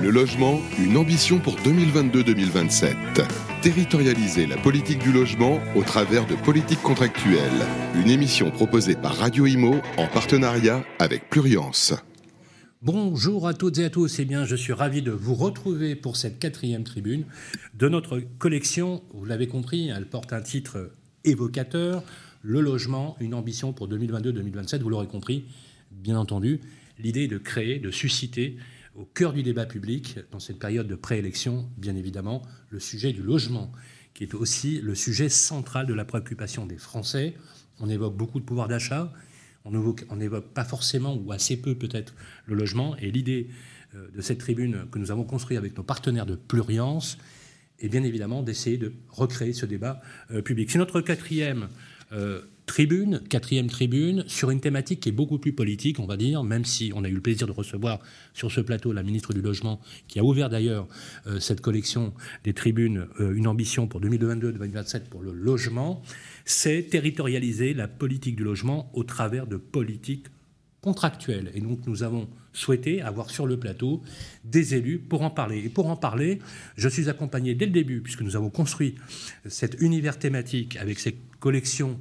Le logement, une ambition pour 2022-2027. Territorialiser la politique du logement au travers de politiques contractuelles. Une émission proposée par Radio Imo en partenariat avec Plurience. Bonjour à toutes et à tous. Eh bien, je suis ravi de vous retrouver pour cette 4e tribune de notre collection. Vous l'avez compris, elle porte un titre évocateur. Le logement, une ambition pour 2022-2027. Vous l'aurez compris, bien entendu. L'idée est de créer, de susciter au cœur du débat public, dans cette période de préélection, bien évidemment, le sujet du logement, qui est aussi le sujet central de la préoccupation des Français. On évoque beaucoup de pouvoir d'achat, on n'évoque pas forcément, ou assez peu peut-être, le logement. Et l'idée de cette tribune que nous avons construite avec nos partenaires de Plurience est bien évidemment d'essayer de recréer ce débat public. C'est notre quatrième tribune sur une thématique qui est beaucoup plus politique, on va dire, même si on a eu le plaisir de recevoir sur ce plateau la ministre du Logement, qui a ouvert d'ailleurs cette collection des tribunes, une ambition pour 2022-2027 pour le logement. C'est territorialiser la politique du logement au travers de politiques contractuelles. Et donc nous avons souhaité avoir sur le plateau des élus pour en parler. Et pour en parler, je suis accompagné dès le début, puisque nous avons construit cet univers thématique avec ces collections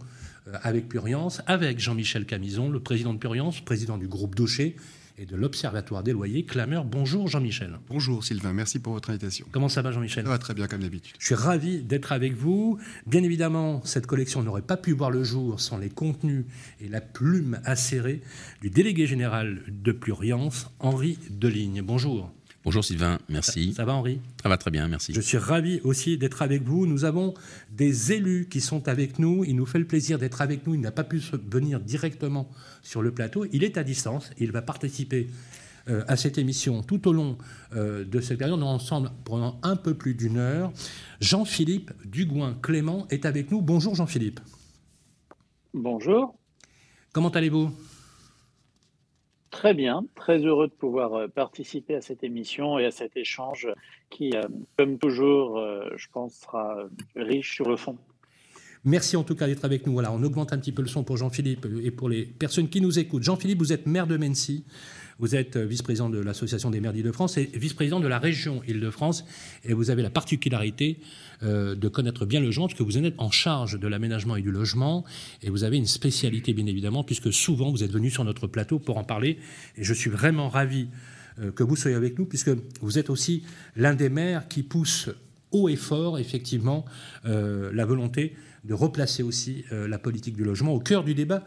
avec Plurience, avec Jean-Michel Camizon, le président de Plurience, président du groupe Doucher et de l'Observatoire des loyers, Clameur. Bonjour Jean-Michel. Bonjour Sylvain, merci pour votre invitation. Comment ça va Jean-Michel ? Ça va très bien comme d'habitude. Je suis ravi d'être avec vous. Bien évidemment, cette collection n'aurait pas pu voir le jour sans les contenus et la plume acérée du délégué général de Plurience, Henri Deligne. Bonjour. Bonjour Sylvain, merci. Ça va Henri ? Ça va très bien, merci. Je suis ravi aussi d'être avec vous. Nous avons des élus qui sont avec nous. Il nous fait le plaisir d'être avec nous. Il n'a pas pu venir directement sur le plateau. Il est à distance. Il va participer à cette émission tout au long de cette période. Nous sommes ensemble pendant un peu plus d'une heure. Jean-Philippe Dugoin-Clément est avec nous. Bonjour Jean-Philippe. Bonjour. Comment allez-vous ? Très bien, très heureux de pouvoir participer à cette émission et à cet échange qui, comme toujours, je pense, sera riche sur le fond. Merci en tout cas d'être avec nous. Voilà, on augmente un petit peu le son pour Jean-Philippe et pour les personnes qui nous écoutent. Jean-Philippe, vous êtes maire de Mennecy, vous êtes vice-président de l'Association des maires d'Île-de-France et vice-président de la région Île-de-France. Et vous avez la particularité de connaître bien le logement, puisque vous êtes en charge de l'aménagement et du logement. Et vous avez une spécialité, bien évidemment, puisque souvent vous êtes venu sur notre plateau pour en parler. Et je suis vraiment ravi que vous soyez avec nous, puisque vous êtes aussi l'un des maires qui pousse haut et fort, effectivement, la volonté de replacer aussi la politique du logement au cœur du débat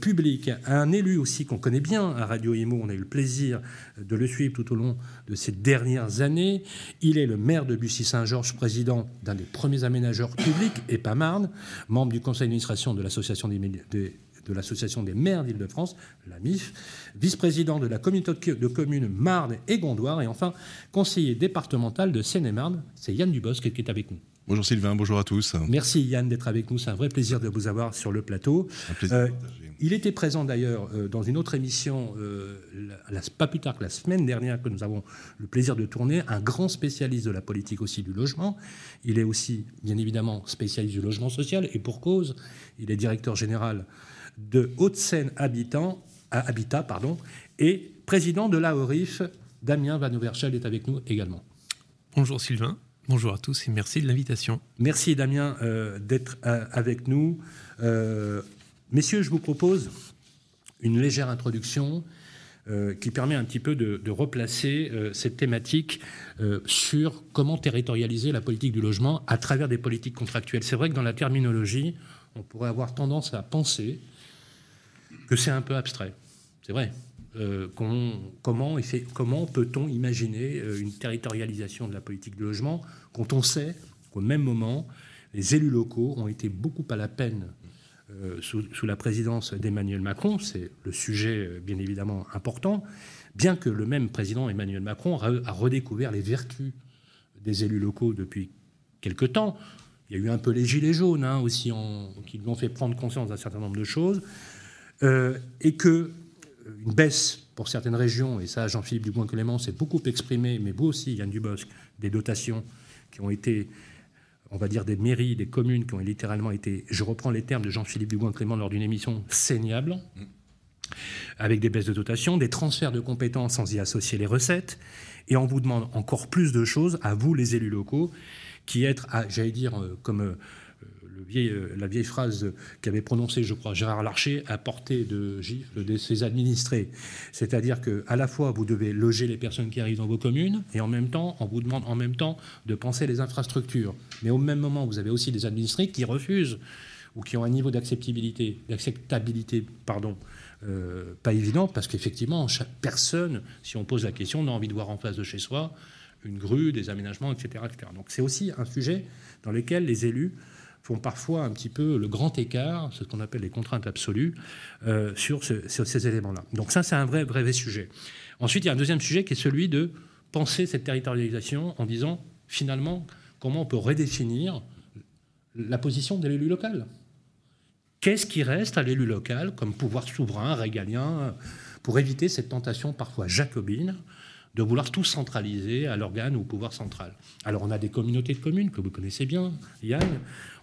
public. Un élu aussi qu'on connaît bien à Radio Imo, on a eu le plaisir de le suivre tout au long de ces dernières années. Il est le maire de Bussy-Saint-Georges, président d'un des premiers aménageurs publics, EPA Marne, membre du conseil d'administration de l'Association de l'Association des maires d'Île-de-France, l'AMIF, vice-président de la communauté de communes Marne et Gondoire, et enfin conseiller départemental de Seine-et-Marne. C'est Yann Dubosc qui est avec nous. Bonjour Sylvain, bonjour à tous. Merci Yann d'être avec nous, c'est un vrai plaisir de vous avoir sur le plateau. Un plaisir de partager. Il était présent d'ailleurs dans une autre émission, pas plus tard que la semaine dernière, que nous avons le plaisir de tourner, un grand spécialiste de la politique aussi du logement. Il est aussi bien évidemment spécialiste du logement social et pour cause, il est directeur général de Hauts-de-Seine Habitat, et président de l'AORIF. Damien Vanoverchelde est avec nous également. Bonjour Sylvain. Bonjour à tous et merci de l'invitation. Merci Damien d'être avec nous. Messieurs, je vous propose une légère introduction qui permet un petit peu de replacer cette thématique sur comment territorialiser la politique du logement à travers des politiques contractuelles. C'est vrai que dans la terminologie, on pourrait avoir tendance à penser que c'est un peu abstrait. C'est vrai. Comment peut-on imaginer une territorialisation de la politique de logement quand on sait qu'au même moment, les élus locaux ont été beaucoup à la peine sous la présidence d'Emmanuel Macron. C'est le sujet, bien évidemment, important, bien que le même président Emmanuel Macron a redécouvert les vertus des élus locaux depuis quelque temps. Il y a eu un peu les gilets jaunes aussi qui lui ont fait prendre conscience d'un certain nombre de choses et que une baisse pour certaines régions, et ça, Jean-Philippe Dugoin-Clément s'est beaucoup exprimé, mais vous aussi, Yann Dubosc, des dotations qui ont été, on va dire, des mairies, des communes qui ont littéralement été, je reprends les termes de Jean-Philippe Dugoin-Clément lors d'une émission, saignables. avec des baisses de dotation, des transferts de compétences sans y associer les recettes, et on vous demande encore plus de choses à vous, les élus locaux, qui être, j'allais dire, comme la vieille phrase qu'avait prononcée, je crois, Gérard Larcher, à portée de gifle de ses administrés. C'est-à-dire qu'à la fois, vous devez loger les personnes qui arrivent dans vos communes, et en même temps, on vous demande en même temps de penser les infrastructures. Mais au même moment, vous avez aussi des administrés qui refusent ou qui ont un niveau d'acceptabilité, pas évident, parce qu'effectivement, chaque personne, si on pose la question, on a envie de voir en face de chez soi une grue, des aménagements, etc., etc. Donc c'est aussi un sujet dans lequel les élus font parfois un petit peu le grand écart, ce qu'on appelle les contraintes absolues, sur ces éléments-là. Donc ça, c'est un vrai sujet. Ensuite, il y a un deuxième sujet qui est celui de penser cette territorialisation en disant, finalement, comment on peut redéfinir la position de l'élu local. Qu'est-ce qui reste à l'élu local comme pouvoir souverain, régalien, pour éviter cette tentation parfois jacobine de vouloir tout centraliser à l'organe ou au pouvoir central. Alors, on a des communautés de communes que vous connaissez bien, Yann.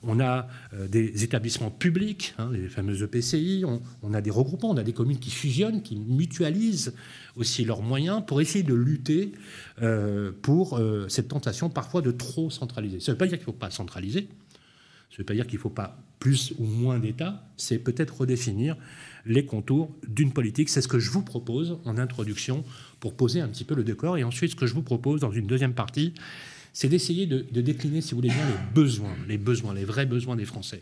On a des établissements publics, les fameux EPCI. On a des regroupements, on a des communes qui fusionnent, qui mutualisent aussi leurs moyens pour essayer de lutter pour cette tentation parfois de trop centraliser. Ça ne veut pas dire qu'il ne faut pas centraliser. Ça ne veut pas dire qu'il ne faut pas plus ou moins d'État, c'est peut-être redéfinir les contours d'une politique. C'est ce que je vous propose en introduction pour poser un petit peu le décor. Et ensuite, ce que je vous propose dans une deuxième partie, c'est d'essayer de décliner, si vous voulez bien, les vrais besoins des Français.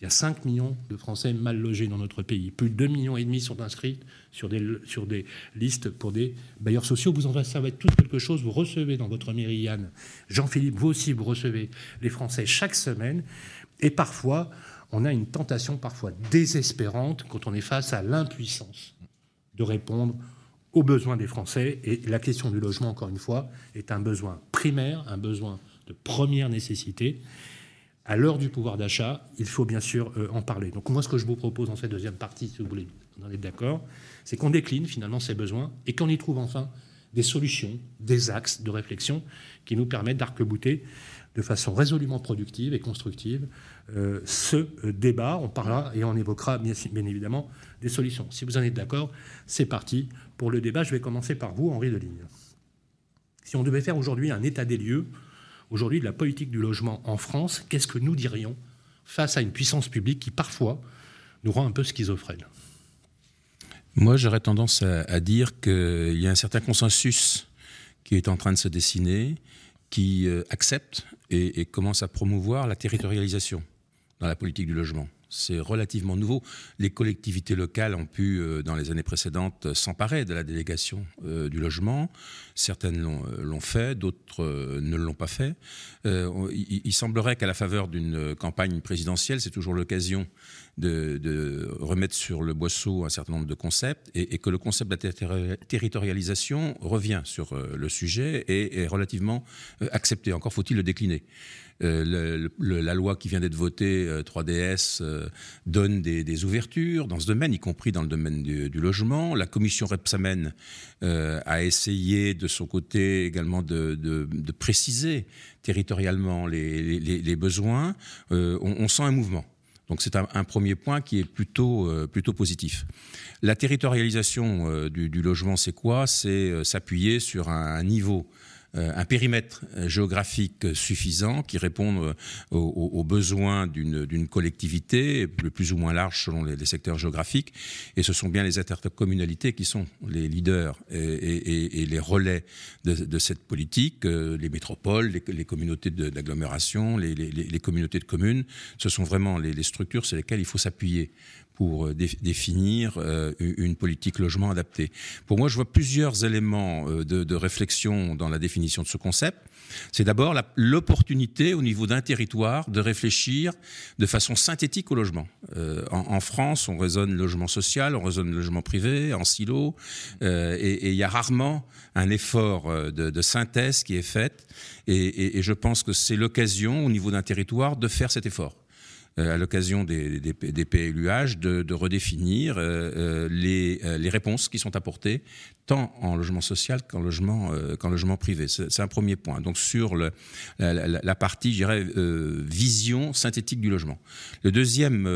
Il y a 5 millions de Français mal logés dans notre pays. Plus de 2,5 millions sont inscrits sur des listes pour des bailleurs sociaux. Vous en faites, ça va être tout quelque chose. Vous recevez dans votre mairie, Yann, Jean-Philippe, vous aussi, vous recevez les Français chaque semaine. Et parfois, on a une tentation parfois désespérante quand on est face à l'impuissance de répondre aux besoins des Français. Et la question du logement, encore une fois, est un besoin primaire, un besoin de première nécessité. À l'heure du pouvoir d'achat, il faut bien sûr en parler. Donc moi, ce que je vous propose dans cette deuxième partie, si vous voulez en être d'accord, c'est qu'on décline finalement ces besoins et qu'on y trouve enfin des solutions, des axes de réflexion qui nous permettent d'arc-bouter de façon résolument productive et constructive ce débat. On parlera et on évoquera bien évidemment des solutions. Si vous en êtes d'accord, c'est parti pour le débat. Je vais commencer par vous, Henri Deligne. Si on devait faire aujourd'hui un état des lieux, aujourd'hui, de la politique du logement en France, qu'est-ce que nous dirions face à une puissance publique qui, parfois, nous rend un peu schizophrènes? Moi, j'aurais tendance à dire qu'il y a un certain consensus qui est en train de se dessiner, qui accepte et commence à promouvoir la territorialisation dans la politique du logement. C'est relativement nouveau. Les collectivités locales ont pu, dans les années précédentes, s'emparer de la délégation du logement. Certaines l'ont fait, d'autres ne l'ont pas fait. Il semblerait qu'à la faveur d'une campagne présidentielle, c'est toujours l'occasion de remettre sur le boisseau un certain nombre de concepts et que le concept de la territorialisation revient sur le sujet et est relativement accepté. Encore faut-il le décliner. La loi qui vient d'être votée, 3DS, donne des ouvertures dans ce domaine, y compris dans le domaine du logement. La commission Rebsamen a essayé de son côté également de préciser territorialement les besoins. On sent un mouvement. Donc c'est un premier point qui est plutôt positif. La territorialisation du logement, c'est quoi ? C'est s'appuyer sur un niveau, un périmètre géographique suffisant qui répond aux besoins d'une collectivité, plus ou moins large selon les secteurs géographiques. Et ce sont bien les intercommunalités qui sont les leaders et les relais de cette politique. Les métropoles, les communautés d'agglomération, les communautés de communes, ce sont vraiment les structures sur lesquelles il faut s'appuyer pour définir une politique logement adaptée. Pour moi, je vois plusieurs éléments de réflexion dans la définition de ce concept. C'est d'abord l'opportunité au niveau d'un territoire de réfléchir de façon synthétique au logement. En France, on raisonne logement social, on raisonne logement privé, en silo, et il y a rarement un effort de synthèse qui est fait. Et je pense que c'est l'occasion au niveau d'un territoire de faire cet effort. à l'occasion des PLUH, de redéfinir les réponses qui sont apportées, tant en logement social qu'en logement privé. C'est un premier point. Donc sur la partie, je dirais, vision synthétique du logement. Le deuxième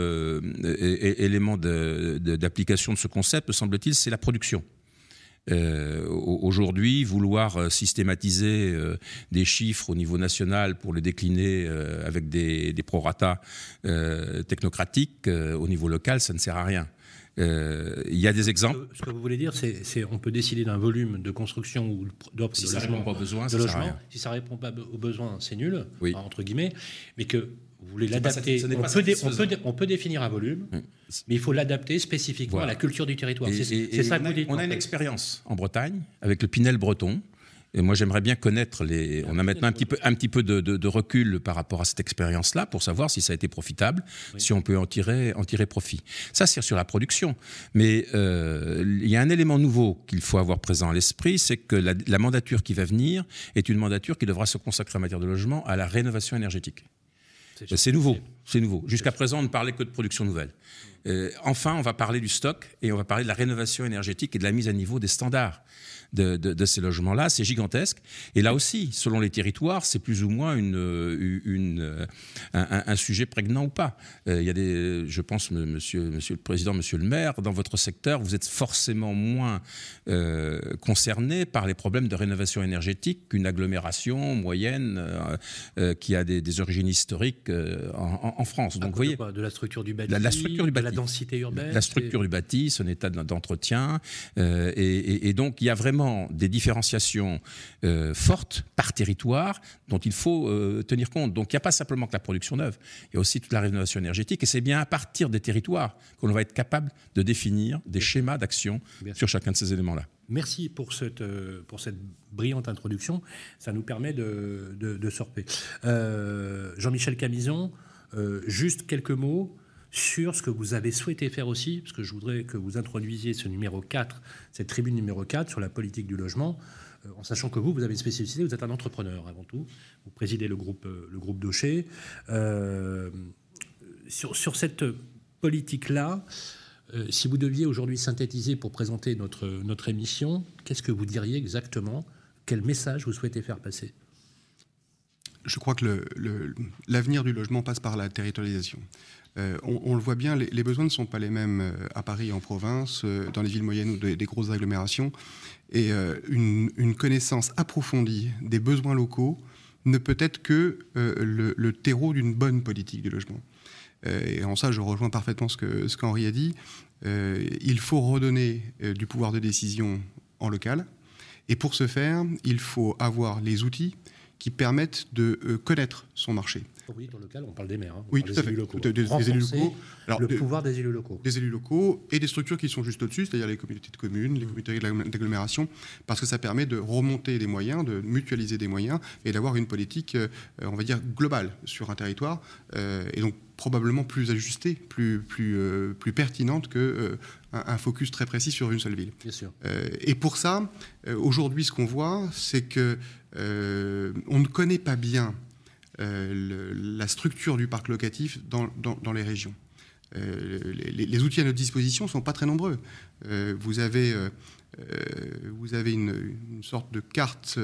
élément d'application de ce concept, me semble-t-il, c'est la production. Aujourd'hui, vouloir systématiser des chiffres au niveau national pour les décliner avec des prorata technocratiques au niveau local, ça ne sert à rien. Il y a des exemples. Ce que vous voulez dire, c'est qu'on peut décider d'un volume de construction ou d'offre si de logement. Si ça ne répond pas aux besoins, ça ne sert à rien. Si ça ne répond pas aux besoins, c'est nul, oui. Entre guillemets, mais que... Vous voulez l'adapter. On peut définir un volume, mais il faut l'adapter spécifiquement à la culture du territoire. C'est ça que vous dites. On a une expérience en Bretagne avec le Pinel breton. Et moi, j'aimerais bien connaître les. On a maintenant un petit peu de recul par rapport à cette expérience-là pour savoir si ça a été profitable, si on peut en tirer profit. Ça, c'est sur la production. Mais il y a un élément nouveau qu'il faut avoir présent à l'esprit, c'est que la mandature qui va venir est une mandature qui devra se consacrer en matière de logement à la rénovation énergétique. C'est nouveau. Jusqu'à présent, on ne parlait que de production nouvelle. Enfin, on va parler du stock et on va parler de la rénovation énergétique et de la mise à niveau des standards de ces logements-là. C'est gigantesque. Et là aussi, selon les territoires, c'est plus ou moins un sujet prégnant ou pas. Il y a des, je pense, monsieur le Président, monsieur le Maire, dans votre secteur, vous êtes forcément moins concerné par les problèmes de rénovation énergétique qu'une agglomération moyenne qui a des origines historiques en France. Donc, vous voyez, de la structure du bâti, la densité urbaine. La structure du bâti, son état d'entretien. Et donc, il y a vraiment des différenciations fortes par territoire dont il faut tenir compte. Donc, il n'y a pas simplement que la production neuve. Il y a aussi toute la rénovation énergétique. Et c'est bien à partir des territoires que l'on va être capable de définir des schémas d'action sur chacun de ces éléments-là. Merci pour cette brillante introduction. Ça nous permet de sorper. Jean-Michel Camizon, juste quelques mots sur ce que vous avez souhaité faire aussi, parce que je voudrais que vous introduisiez ce numéro 4, cette tribune numéro 4 sur la politique du logement, en sachant que vous avez une spécificité, vous êtes un entrepreneur avant tout, vous présidez le groupe Doucher. Sur cette politique-là, si vous deviez aujourd'hui synthétiser pour présenter notre émission, qu'est-ce que vous diriez exactement ? Quel message vous souhaitez faire passer ? Je crois que l'avenir du logement passe par la territorialisation. On le voit bien, les besoins ne sont pas les mêmes à Paris, en province, dans les villes moyennes ou des grosses agglomérations. Et une connaissance approfondie des besoins locaux ne peut être que le terreau d'une bonne politique du logement. Et en ça, je rejoins parfaitement ce qu'Henri a dit. Il faut redonner du pouvoir de décision en local. Et pour ce faire, il faut avoir les outils qui permettent de connaître son marché. Oui, dans le local, on parle des maires. Hein. Oui, tout à fait. Des élus locaux. Alors, le pouvoir des élus locaux. Des élus locaux et des structures qui sont juste au-dessus, c'est-à-dire les communautés de communes, les communautés d'agglomération, parce que ça permet de remonter les moyens, de mutualiser des moyens et d'avoir une politique, on va dire, globale sur un territoire, et donc probablement plus ajustée, plus pertinente que un focus très précis sur une seule ville. Bien sûr. Et pour ça, aujourd'hui, ce qu'on voit, c'est que on ne connaît pas bien la structure du parc locatif dans les régions. Les outils à notre disposition ne sont pas très nombreux. Vous avez une sorte de carte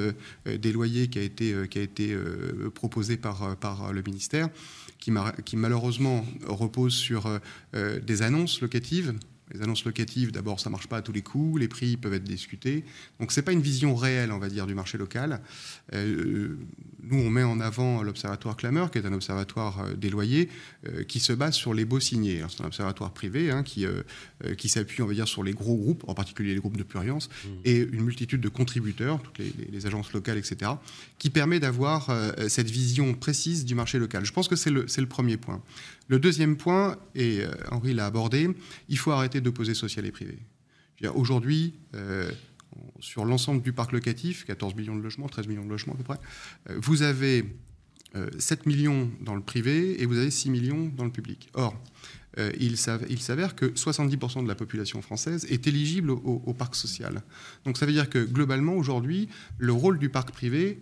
des loyers qui a été proposée par le ministère, qui malheureusement repose sur des annonces locatives. Les annonces locatives, d'abord, ça ne marche pas à tous les coups, les prix peuvent être discutés. Donc, ce n'est pas une vision réelle, on va dire, du marché local. Nous, on met en avant l'observatoire Clameur, qui est un observatoire des loyers, qui se base sur les baux signés. Alors, c'est un observatoire privé qui s'appuie, on va dire, sur les gros groupes, en particulier les groupes de Plurience, et une multitude de contributeurs, toutes les agences locales, etc., qui permet d'avoir cette vision précise du marché local. Je pense que c'est le premier point. Le deuxième point, et Henri l'a abordé, il faut arrêter d'opposer social et privé. Aujourd'hui, sur l'ensemble du parc locatif, 14 millions de logements, 13 millions de logements à peu près, vous avez 7 millions dans le privé et vous avez 6 millions dans le public. Or, il s'avère que 70% de la population française est éligible au parc social. Donc ça veut dire que globalement, aujourd'hui, le rôle du parc privé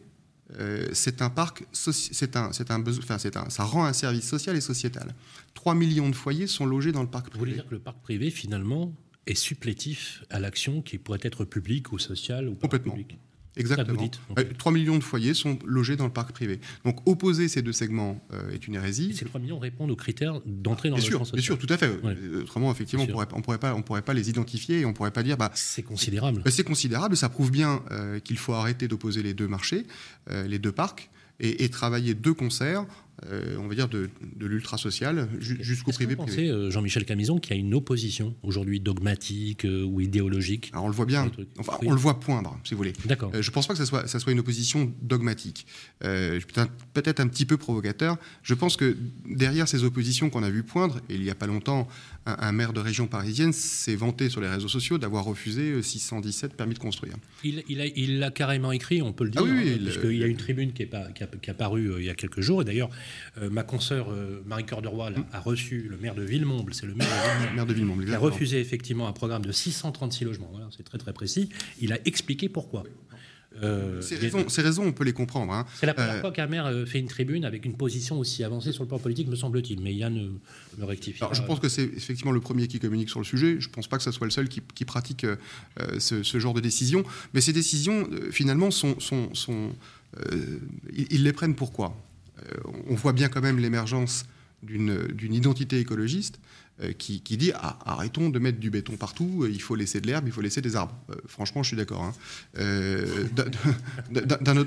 c'est un parc, ça rend un service social et sociétal. 3 millions de foyers sont logés dans le parc privé. Vous voulez dire que le parc privé, finalement, est supplétif à l'action qui pourrait être publique ou sociale ou complètement publique. Exactement. Dites, en fait. 3 millions de foyers sont logés dans le parc privé. Donc opposer ces deux segments est une hérésie. Et ces 3 millions répondent aux critères d'entrée dans le logement social. Bien sûr, tout à fait. Ouais. Autrement, effectivement, on ne pourrait pas les identifier et on ne pourrait pas dire... c'est considérable. C'est considérable, ça prouve bien qu'il faut arrêter d'opposer les deux marchés, les deux parcs, et travailler deux concerts, on va dire de l'ultra-social jusqu'au privé. Est-ce que vous pensez, Jean-Michel Camizon, qu'il y a une opposition aujourd'hui dogmatique ou idéologique? Alors, on le voit bien, on le voit poindre, si vous voulez. D'accord. Je ne pense pas que ça soit une opposition dogmatique. Peut-être un petit peu provocateur. Je pense que derrière ces oppositions qu'on a vu poindre, et il n'y a pas longtemps, un maire de région parisienne s'est vanté sur les réseaux sociaux d'avoir refusé 617 permis de construire. Il l'a carrément écrit, on peut le dire, puisqu'il y a une tribune qui est apparue il y a quelques jours, et d'ailleurs... ma consoeur Marie Cœur de Roy a reçu le maire de Villemomble, c'est le maire de Villemomble, qui a refusé effectivement un programme de 636 logements. Voilà, c'est très très précis. Il a expliqué pourquoi. Ces raisons, on peut les comprendre. Hein. C'est la première fois qu'un maire fait une tribune avec une position aussi avancée sur le plan politique, me semble-t-il. Mais Yann me rectifie. Alors, je pense que c'est effectivement le premier qui communique sur le sujet. Je ne pense pas que ce soit le seul qui pratique ce genre de décision. Mais ces décisions, finalement, ils les prennent pourquoi ? On voit bien quand même l'émergence d'une identité écologiste qui dit arrêtons de mettre du béton partout, il faut laisser de l'herbe, il faut laisser des arbres. Franchement, je suis d'accord. Hein.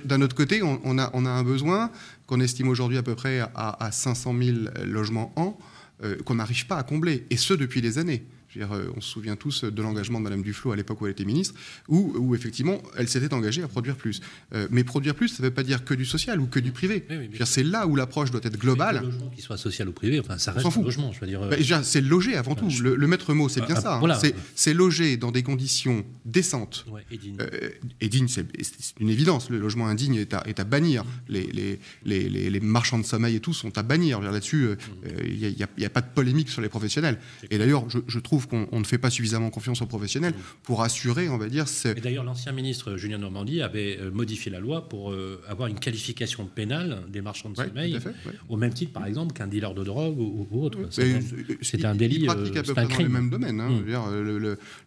D'un autre côté, on a un besoin qu'on estime aujourd'hui à peu près à 500 000 logements an qu'on n'arrive pas à combler, et ce depuis des années. Je veux dire, on se souvient tous de l'engagement de Mme Duflot à l'époque où elle était ministre, où effectivement, elle s'était engagée à produire plus. Mais produire plus, ça ne veut pas dire que du social ou que du privé. Oui, je veux dire, c'est là où l'approche doit être globale. Le logement, qu'il soit social ou privé, enfin, ça reste un logement. Je veux dire, c'est loger avant tout. Le maître mot, c'est bien ça. Hein. Voilà. C'est loger dans des conditions décentes. Ouais, et dignes. C'est une évidence. Le logement indigne est à bannir. Les marchands de sommeil et tout sont à bannir. Dire, là-dessus, il n'y a pas de polémique sur les professionnels. Et d'ailleurs, je trouve qu'on ne fait pas suffisamment confiance aux professionnels pour assurer, on va dire... Et d'ailleurs, l'ancien ministre Julien Normandie avait modifié la loi pour avoir une qualification pénale des marchands de sommeil, au même titre, par exemple, qu'un dealer de drogue ou autre. C'est un délit, c'est un crime. Ils pratiquent à peu près dans les mêmes domaines. Hein,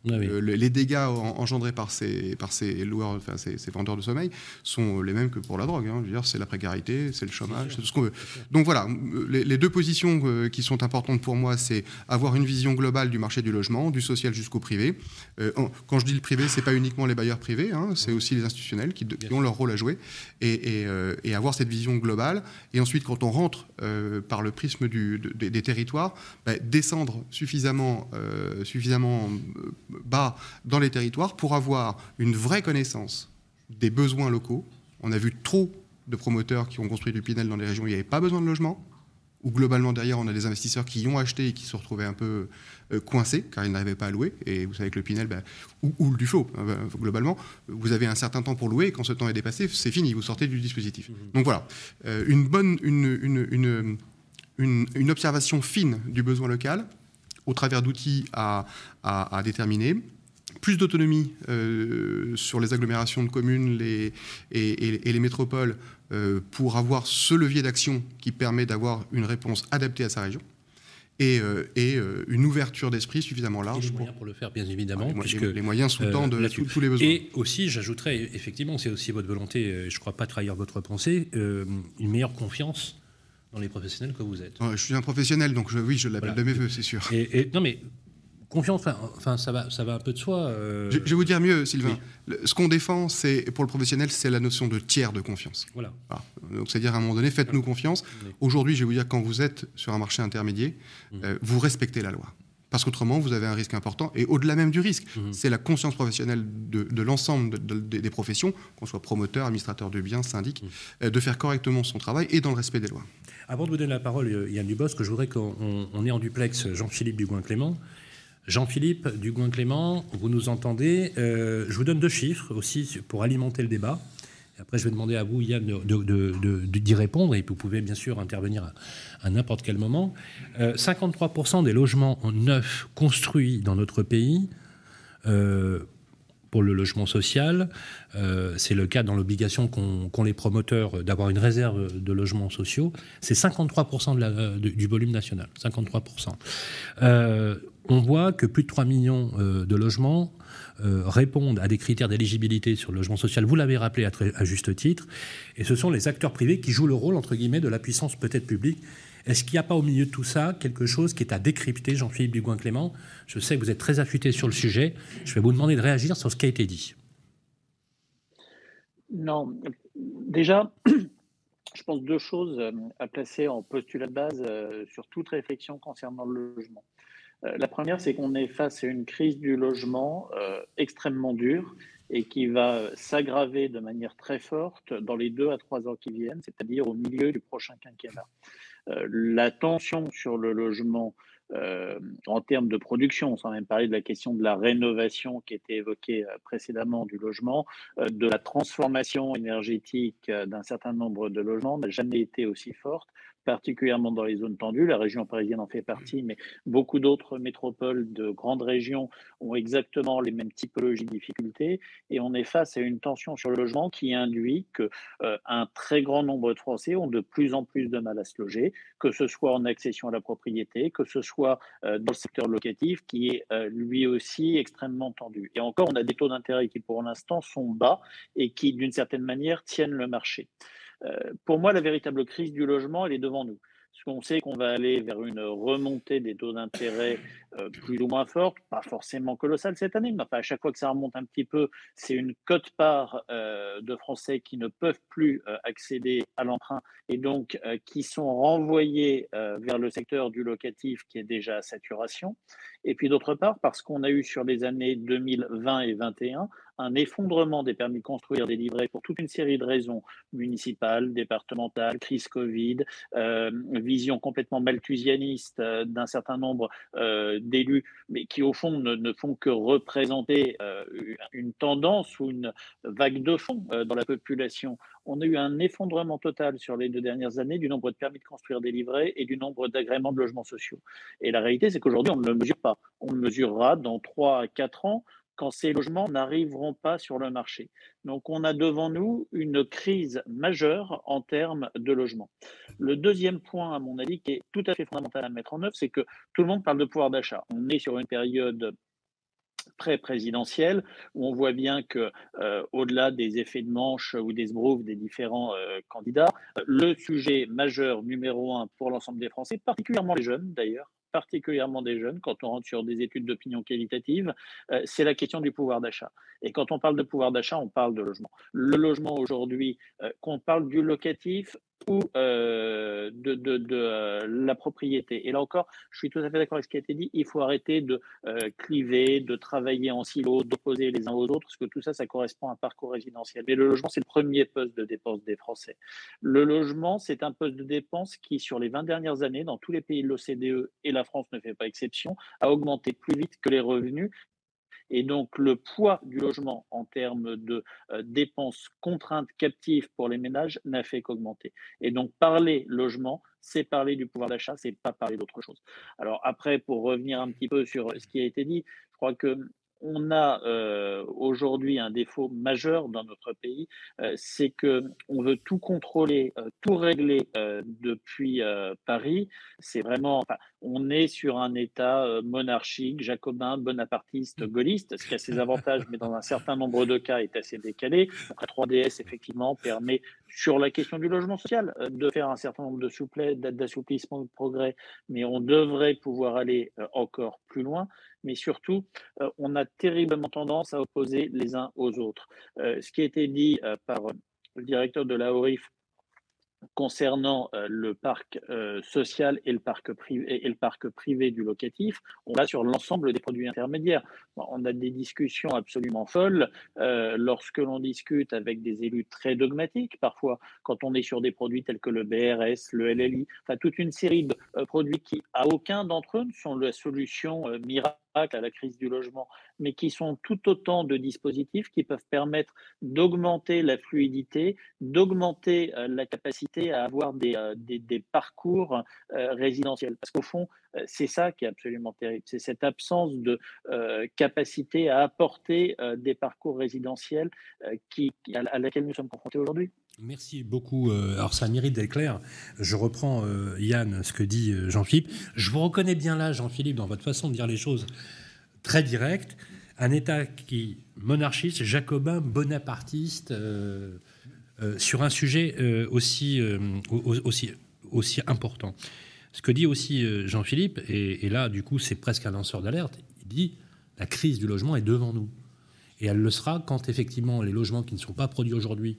les dégâts engendrés par ces loueurs, enfin, ces vendeurs de sommeil sont les mêmes que pour la drogue. Hein. Je veux dire, c'est la précarité, c'est le chômage, c'est tout ce qu'on veut. Donc voilà, les deux positions qui sont importantes pour moi, c'est avoir une vision globale du marché du logement, du social jusqu'au privé. Quand je dis le privé, c'est pas uniquement les bailleurs privés, hein, c'est aussi les institutionnels qui ont leur rôle à jouer et avoir cette vision globale. Et ensuite, quand on rentre par le prisme des territoires, descendre suffisamment bas dans les territoires pour avoir une vraie connaissance des besoins locaux. On a vu trop de promoteurs qui ont construit du Pinel dans les régions où il n'y avait pas besoin de logement, où globalement derrière on a des investisseurs qui y ont acheté et qui se retrouvaient un peu coincés car ils n'arrivaient pas à louer, et vous savez que le Pinel ou le Duflot, globalement vous avez un certain temps pour louer et quand ce temps est dépassé, c'est fini, vous sortez du dispositif. Donc voilà, une bonne observation fine du besoin local au travers d'outils à déterminer, plus d'autonomie sur les agglomérations de communes et les métropoles pour avoir ce levier d'action qui permet d'avoir une réponse adaptée à sa région et une ouverture d'esprit suffisamment large. Et les moyens pour le faire, bien évidemment. Les moyens sous-tendent tous les besoins. Et aussi, j'ajouterais, effectivement, c'est aussi votre volonté, je ne crois pas trahir votre pensée, une meilleure confiance dans les professionnels que vous êtes. Ouais, je suis un professionnel, donc je l'appelle de mes voeux, c'est sûr. Non mais... Confiance, enfin ça va un peu de soi. Je vais vous dire mieux, Sylvain. Oui. Ce qu'on défend, pour le professionnel, c'est la notion de tiers de confiance. Voilà. Donc, c'est-à-dire, à un moment donné, faites-nous confiance. Oui. Aujourd'hui, je vais vous dire, quand vous êtes sur un marché intermédiaire, vous respectez la loi. Parce qu'autrement, vous avez un risque important. Et au-delà même du risque, c'est la conscience professionnelle de l'ensemble des professions, qu'on soit promoteur, administrateur de biens, syndic, de faire correctement son travail et dans le respect des lois. Avant de vous donner la parole, Yann Dubosc, je voudrais qu'on ait en duplex Jean-Philippe Dugoin-Clément. Jean-Philippe Dugoin-Clément, vous nous entendez. Je vous donne deux chiffres aussi pour alimenter le débat. Et après, je vais demander à vous, Yann, d'y répondre. Et vous pouvez bien sûr intervenir à n'importe quel moment. 53% des logements neufs construits dans notre pays pour le logement social. C'est le cas dans l'obligation qu'ont les promoteurs d'avoir une réserve de logements sociaux. C'est 53% du volume national, 53%. On voit que plus de 3 millions de logements répondent à des critères d'éligibilité sur le logement social, vous l'avez rappelé à juste titre, et ce sont les acteurs privés qui jouent le rôle, entre guillemets, de la puissance peut-être publique. Est-ce qu'il n'y a pas au milieu de tout ça quelque chose qui est à décrypter, Jean-Philippe Dugoin-Clément? Je sais que vous êtes très affûté sur le sujet. Je vais vous demander de réagir sur ce qui a été dit. Non. Déjà, je pense deux choses à placer en postulat de base sur toute réflexion concernant le logement. La première, c'est qu'on est face à une crise du logement extrêmement dure et qui va s'aggraver de manière très forte dans les 2 à 3 ans qui viennent, c'est-à-dire au milieu du prochain quinquennat. La tension sur le logement en termes de production, sans même parler de la question de la rénovation qui était évoquée précédemment du logement, de la transformation énergétique d'un certain nombre de logements n'a jamais été aussi forte, particulièrement dans les zones tendues. La région parisienne en fait partie, mais beaucoup d'autres métropoles de grandes régions ont exactement les mêmes typologies de difficultés. Et on est face à une tension sur le logement qui induit qu'un très grand nombre de Français ont de plus en plus de mal à se loger, que ce soit en accession à la propriété, que ce soit dans le secteur locatif qui est lui aussi extrêmement tendu. Et encore, on a des taux d'intérêt qui pour l'instant sont bas et qui d'une certaine manière tiennent le marché. Pour moi, la véritable crise du logement, elle est devant nous. Parce qu'on sait qu'on va aller vers une remontée des taux d'intérêt plus ou moins forte, pas forcément colossale cette année, mais à chaque fois que ça remonte un petit peu, c'est une quote-part de Français qui ne peuvent plus accéder à l'emprunt et donc qui sont renvoyés vers le secteur du locatif qui est déjà à saturation. Et puis d'autre part, parce qu'on a eu sur les années 2020 et 2021 un effondrement des permis de construire délivrés pour toute une série de raisons municipales, départementales, crise Covid, vision complètement malthusianiste d'un certain nombre d'élus, mais qui au fond ne font que représenter une tendance ou une vague de fond dans la population. On a eu un effondrement total sur les 2 dernières années du nombre de permis de construire délivrés et du nombre d'agréments de logements sociaux. Et la réalité, c'est qu'aujourd'hui, on ne le mesure pas. On le mesurera dans 3 à 4 ans quand ces logements n'arriveront pas sur le marché. Donc, on a devant nous une crise majeure en termes de logement. Le deuxième point, à mon avis, qui est tout à fait fondamental à mettre en œuvre, c'est que tout le monde parle de pouvoir d'achat. On est sur une période pré-présidentielle, où on voit bien que, au-delà des effets de manche ou des sbrouves des différents candidats, le sujet majeur numéro 1 pour l'ensemble des Français, particulièrement les jeunes d'ailleurs, quand on rentre sur des études d'opinion qualitative, c'est la question du pouvoir d'achat. Et quand on parle de pouvoir d'achat, on parle de logement. Le logement aujourd'hui, qu'on parle du locatif ou de la propriété. Et là encore, je suis tout à fait d'accord avec ce qui a été dit, il faut arrêter de cliver, de travailler en silo, d'opposer les uns aux autres, parce que tout ça, ça correspond à un parcours résidentiel. Mais le logement, c'est le premier poste de dépense des Français. Le logement, c'est un poste de dépense qui, sur les 20 dernières années, dans tous les pays de l'OCDE, et la France ne fait pas exception, a augmenté plus vite que les revenus. Et donc, le poids du logement en termes de dépenses contraintes captives pour les ménages n'a fait qu'augmenter. Et donc, parler logement, c'est parler du pouvoir d'achat, c'est pas parler d'autre chose. Alors après, pour revenir un petit peu sur ce qui a été dit, je crois qu'on a aujourd'hui un défaut majeur dans notre pays, c'est qu'on veut tout contrôler, tout régler depuis Paris. C'est vraiment, on est sur un État monarchique, jacobin, bonapartiste, gaulliste, ce qui a ses avantages, mais dans un certain nombre de cas est assez décalé. La 3DS, effectivement, permet, sur la question du logement social, de faire un certain nombre de d'assouplissements, de progrès, mais on devrait pouvoir aller encore plus loin. Mais surtout, on a terriblement tendance à opposer les uns aux autres. Ce qui a été dit par le directeur de l'AORIF concernant le parc social et le parc privé du locatif, on va sur l'ensemble des produits intermédiaires. Bon, on a des discussions absolument folles lorsque l'on discute avec des élus très dogmatiques, parfois quand on est sur des produits tels que le BRS, le LLI, enfin toute une série de produits qui, à aucun d'entre eux, ne sont la solution miracle à la crise du logement, mais qui sont tout autant de dispositifs qui peuvent permettre d'augmenter la fluidité, d'augmenter la capacité à avoir des parcours résidentiels. Parce qu'au fond, c'est ça qui est absolument terrible, c'est cette absence de capacité à apporter des parcours résidentiels à laquelle nous sommes confrontés aujourd'hui. Merci beaucoup. Alors, ça mérite d'être clair. Je reprends, Yann, ce que dit Jean-Philippe. Je vous reconnais bien là, Jean-Philippe, dans votre façon de dire les choses très directe. Un État qui monarchiste, jacobin, bonapartiste, sur un sujet aussi important. Ce que dit aussi Jean-Philippe, et là, du coup, c'est presque un lanceur d'alerte, il dit « la crise du logement est devant nous ». Et elle le sera quand, effectivement, les logements qui ne sont pas produits aujourd'hui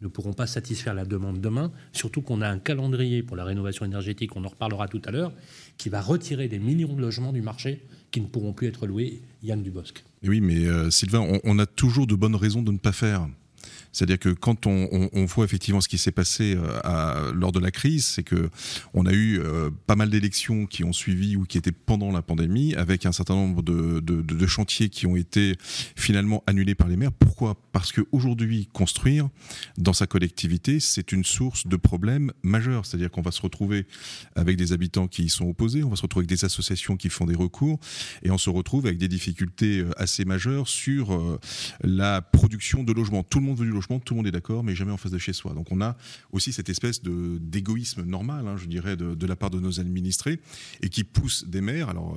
ne pourront pas satisfaire la demande demain, surtout qu'on a un calendrier pour la rénovation énergétique, on en reparlera tout à l'heure, qui va retirer des millions de logements du marché qui ne pourront plus être loués. Yann Dubosc. Oui, mais Sylvain, on a toujours de bonnes raisons de ne pas faire. C'est-à-dire que quand on voit effectivement ce qui s'est passé lors de la crise, c'est qu'on a eu pas mal d'élections qui ont suivi ou qui étaient pendant la pandémie, avec un certain nombre de chantiers qui ont été finalement annulés par les maires. Pourquoi ? Parce qu'aujourd'hui, construire dans sa collectivité, c'est une source de problèmes majeurs. C'est-à-dire qu'on va se retrouver avec des habitants qui y sont opposés, on va se retrouver avec des associations qui font des recours, et on se retrouve avec des difficultés assez majeures sur la production de logements. Tout le monde veut du logement. Tout le monde est d'accord, mais jamais en face de chez soi. Donc on a aussi cette espèce d'égoïsme normal, je dirais, de la part de nos administrés, et qui pousse des maires. Alors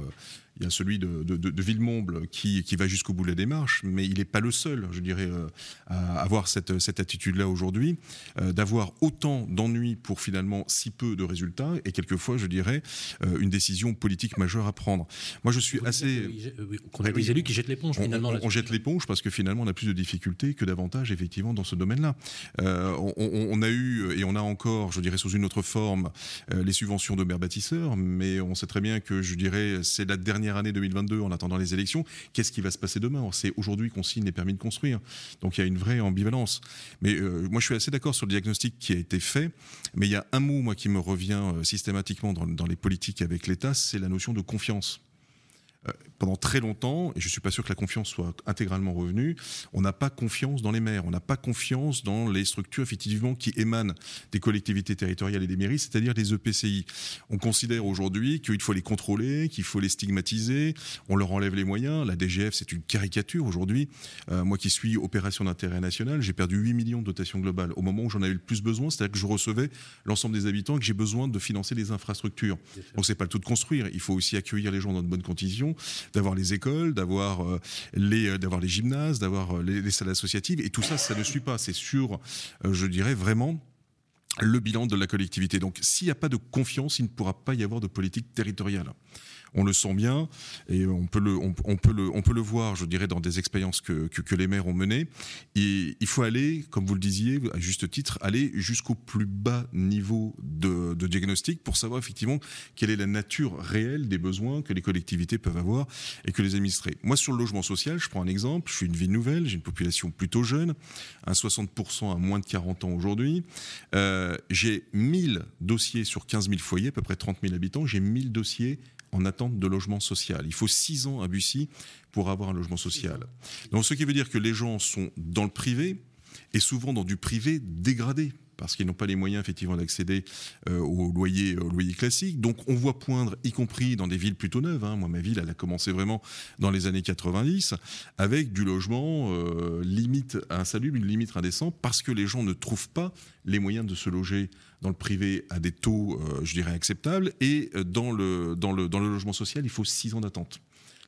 il y a celui de Villemomble qui va jusqu'au bout de la démarche, mais il n'est pas le seul, je dirais, à avoir cette attitude-là aujourd'hui, d'avoir autant d'ennuis pour finalement si peu de résultats, et quelquefois, je dirais, une décision politique majeure à prendre. Moi, je suis assez... Qu'on a des élus qui jettent l'éponge, finalement. On jette l'éponge parce que finalement, on a plus de difficultés que d'avantages, effectivement, dans ce domaine-là. On a eu, et on a encore, je dirais, sous une autre forme, les subventions de maires bâtisseurs, mais on sait très bien que, je dirais, c'est la dernière année 2022 en attendant les élections. Qu'est-ce qui va se passer demain ? C'est aujourd'hui qu'on signe les permis de construire. Donc il y a une vraie ambivalence. Mais moi je suis assez d'accord sur le diagnostic qui a été fait, mais il y a un mot moi qui me revient systématiquement dans les politiques avec l'État, c'est la notion de confiance. Pendant très longtemps, et je ne suis pas sûr que la confiance soit intégralement revenue, on n'a pas confiance dans les maires, on n'a pas confiance dans les structures effectivement qui émanent des collectivités territoriales et des mairies, c'est-à-dire les EPCI. On considère aujourd'hui qu'il faut les contrôler, qu'il faut les stigmatiser, on leur enlève les moyens. La DGF, c'est une caricature aujourd'hui. Moi qui suis opération d'intérêt national, j'ai perdu 8 millions de dotations globales au moment où j'en avais le plus besoin, c'est-à-dire que je recevais l'ensemble des habitants et que j'ai besoin de financer les infrastructures. Donc ce n'est pas le tout de construire, il faut aussi accueillir les gens dans de bonnes conditions, d'avoir les écoles, d'avoir les gymnases, d'avoir les salles associatives. Et tout ça, ça ne suit pas. C'est sur, je dirais, vraiment le bilan de la collectivité. Donc, s'il n'y a pas de confiance, il ne pourra pas y avoir de politique territoriale. On le sent bien et on peut le voir, je dirais, dans des expériences que les maires ont menées. Et il faut aller, comme vous le disiez, à juste titre, aller jusqu'au plus bas niveau de diagnostic pour savoir effectivement quelle est la nature réelle des besoins que les collectivités peuvent avoir et que les administrés. Moi, sur le logement social, je prends un exemple. Je suis une ville nouvelle, j'ai une population plutôt jeune, un 60% à moins de 40 ans aujourd'hui. J'ai 1000 dossiers sur 15 000 foyers, à peu près 30 000 habitants. J'ai 1000 dossiers en attente de logement social. Il faut 6 ans à Bussy pour avoir un logement social. Donc, ce qui veut dire que les gens sont dans le privé et souvent dans du privé dégradé, parce qu'ils n'ont pas les moyens effectivement d'accéder aux loyers classiques. Donc on voit poindre, y compris dans des villes plutôt neuves, moi ma ville elle a commencé vraiment dans les années 90, avec du logement limite insalubre, limite indécent, parce que les gens ne trouvent pas les moyens de se loger dans le privé à des taux, je dirais, acceptables, et dans le logement social, il faut 6 ans d'attente.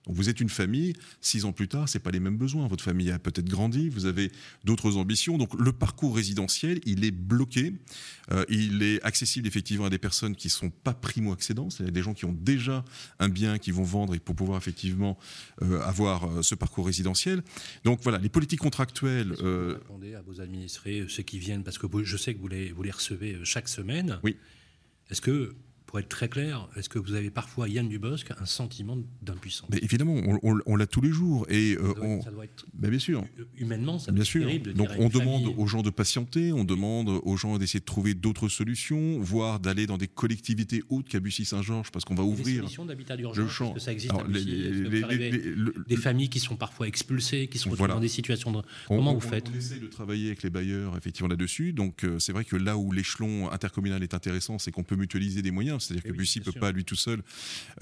Donc vous êtes une famille, 6 ans plus tard, ce n'est pas les mêmes besoins. Votre famille a peut-être grandi, vous avez d'autres ambitions. Donc le parcours résidentiel, il est bloqué. Il est accessible effectivement à des personnes qui ne sont pas primo-accédants, c'est-à-dire des gens qui ont déjà un bien, qui vont vendre et pour pouvoir effectivement avoir ce parcours résidentiel. Donc voilà, les politiques contractuelles... Vous répondez à vos administrés, ceux qui viennent, parce que je sais que vous les recevez chaque semaine. Oui. Est-ce que... Pour être très clair, est-ce que vous avez parfois, Yann Dubosc, un sentiment d'impuissance ? Mais évidemment, on l'a tous les jours. Et ça doit être mais bien sûr. Humainement, ça doit être terrible. Donc on demande aux gens de patienter, on demande aux gens d'essayer de trouver d'autres solutions, voire d'aller dans des collectivités hautes qu'à Bussy-Saint-Georges, parce qu'on va ouvrir... Des solutions d'habitat d'urgence, parce que ça existe à Bussy, des familles qui sont parfois expulsées, qui se retrouvent dans des situations... Comment vous faites ? On essaie de travailler avec les bailleurs, effectivement, là-dessus. Donc c'est vrai que là où l'échelon intercommunal est intéressant, c'est qu'on peut mutualiser des moyens. C'est-à-dire que Bussy ne peut pas, lui tout seul,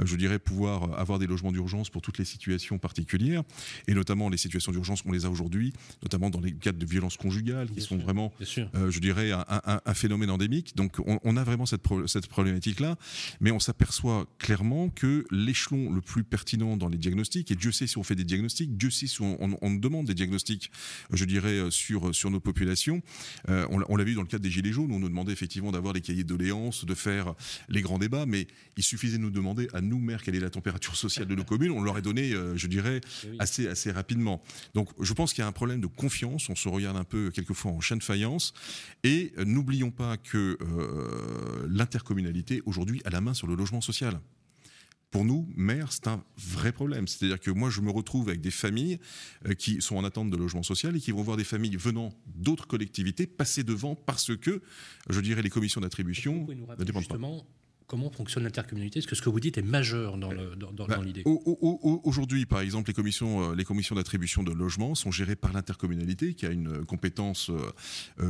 je dirais, pouvoir avoir des logements d'urgence pour toutes les situations particulières. Et notamment, les situations d'urgence, on les a aujourd'hui, notamment dans les cadres de violences conjugales, qui sont vraiment, je dirais, un phénomène endémique. Donc, on a vraiment cette problématique-là. Mais on s'aperçoit clairement que l'échelon le plus pertinent dans les diagnostics, et Dieu sait si on fait des diagnostics, Dieu sait si on demande des diagnostics, je dirais, sur nos populations. On l'a vu dans le cadre des Gilets jaunes, où on nous demandait effectivement d'avoir les cahiers de doléances, de faire les grands débats, mais il suffisait de nous demander à nous, maires, quelle est la température sociale de nos communes, on l'aurait donné, je dirais, assez rapidement. Donc je pense qu'il y a un problème de confiance, on se regarde un peu quelquefois en chaîne de faïence, et n'oublions pas que l'intercommunalité aujourd'hui a la main sur le logement social. Pour nous, maires, c'est un vrai problème. C'est-à-dire que moi, je me retrouve avec des familles qui sont en attente de logement social et qui vont voir des familles venant d'autres collectivités passer devant parce que, je dirais, les commissions d'attribution ne dépendent pas. Comment fonctionne l'intercommunalité ? Est-ce que ce que vous dites est majeur dans l'idée ? Aujourd'hui, par exemple, les commissions d'attribution de logements sont gérées par l'intercommunalité, qui a une compétence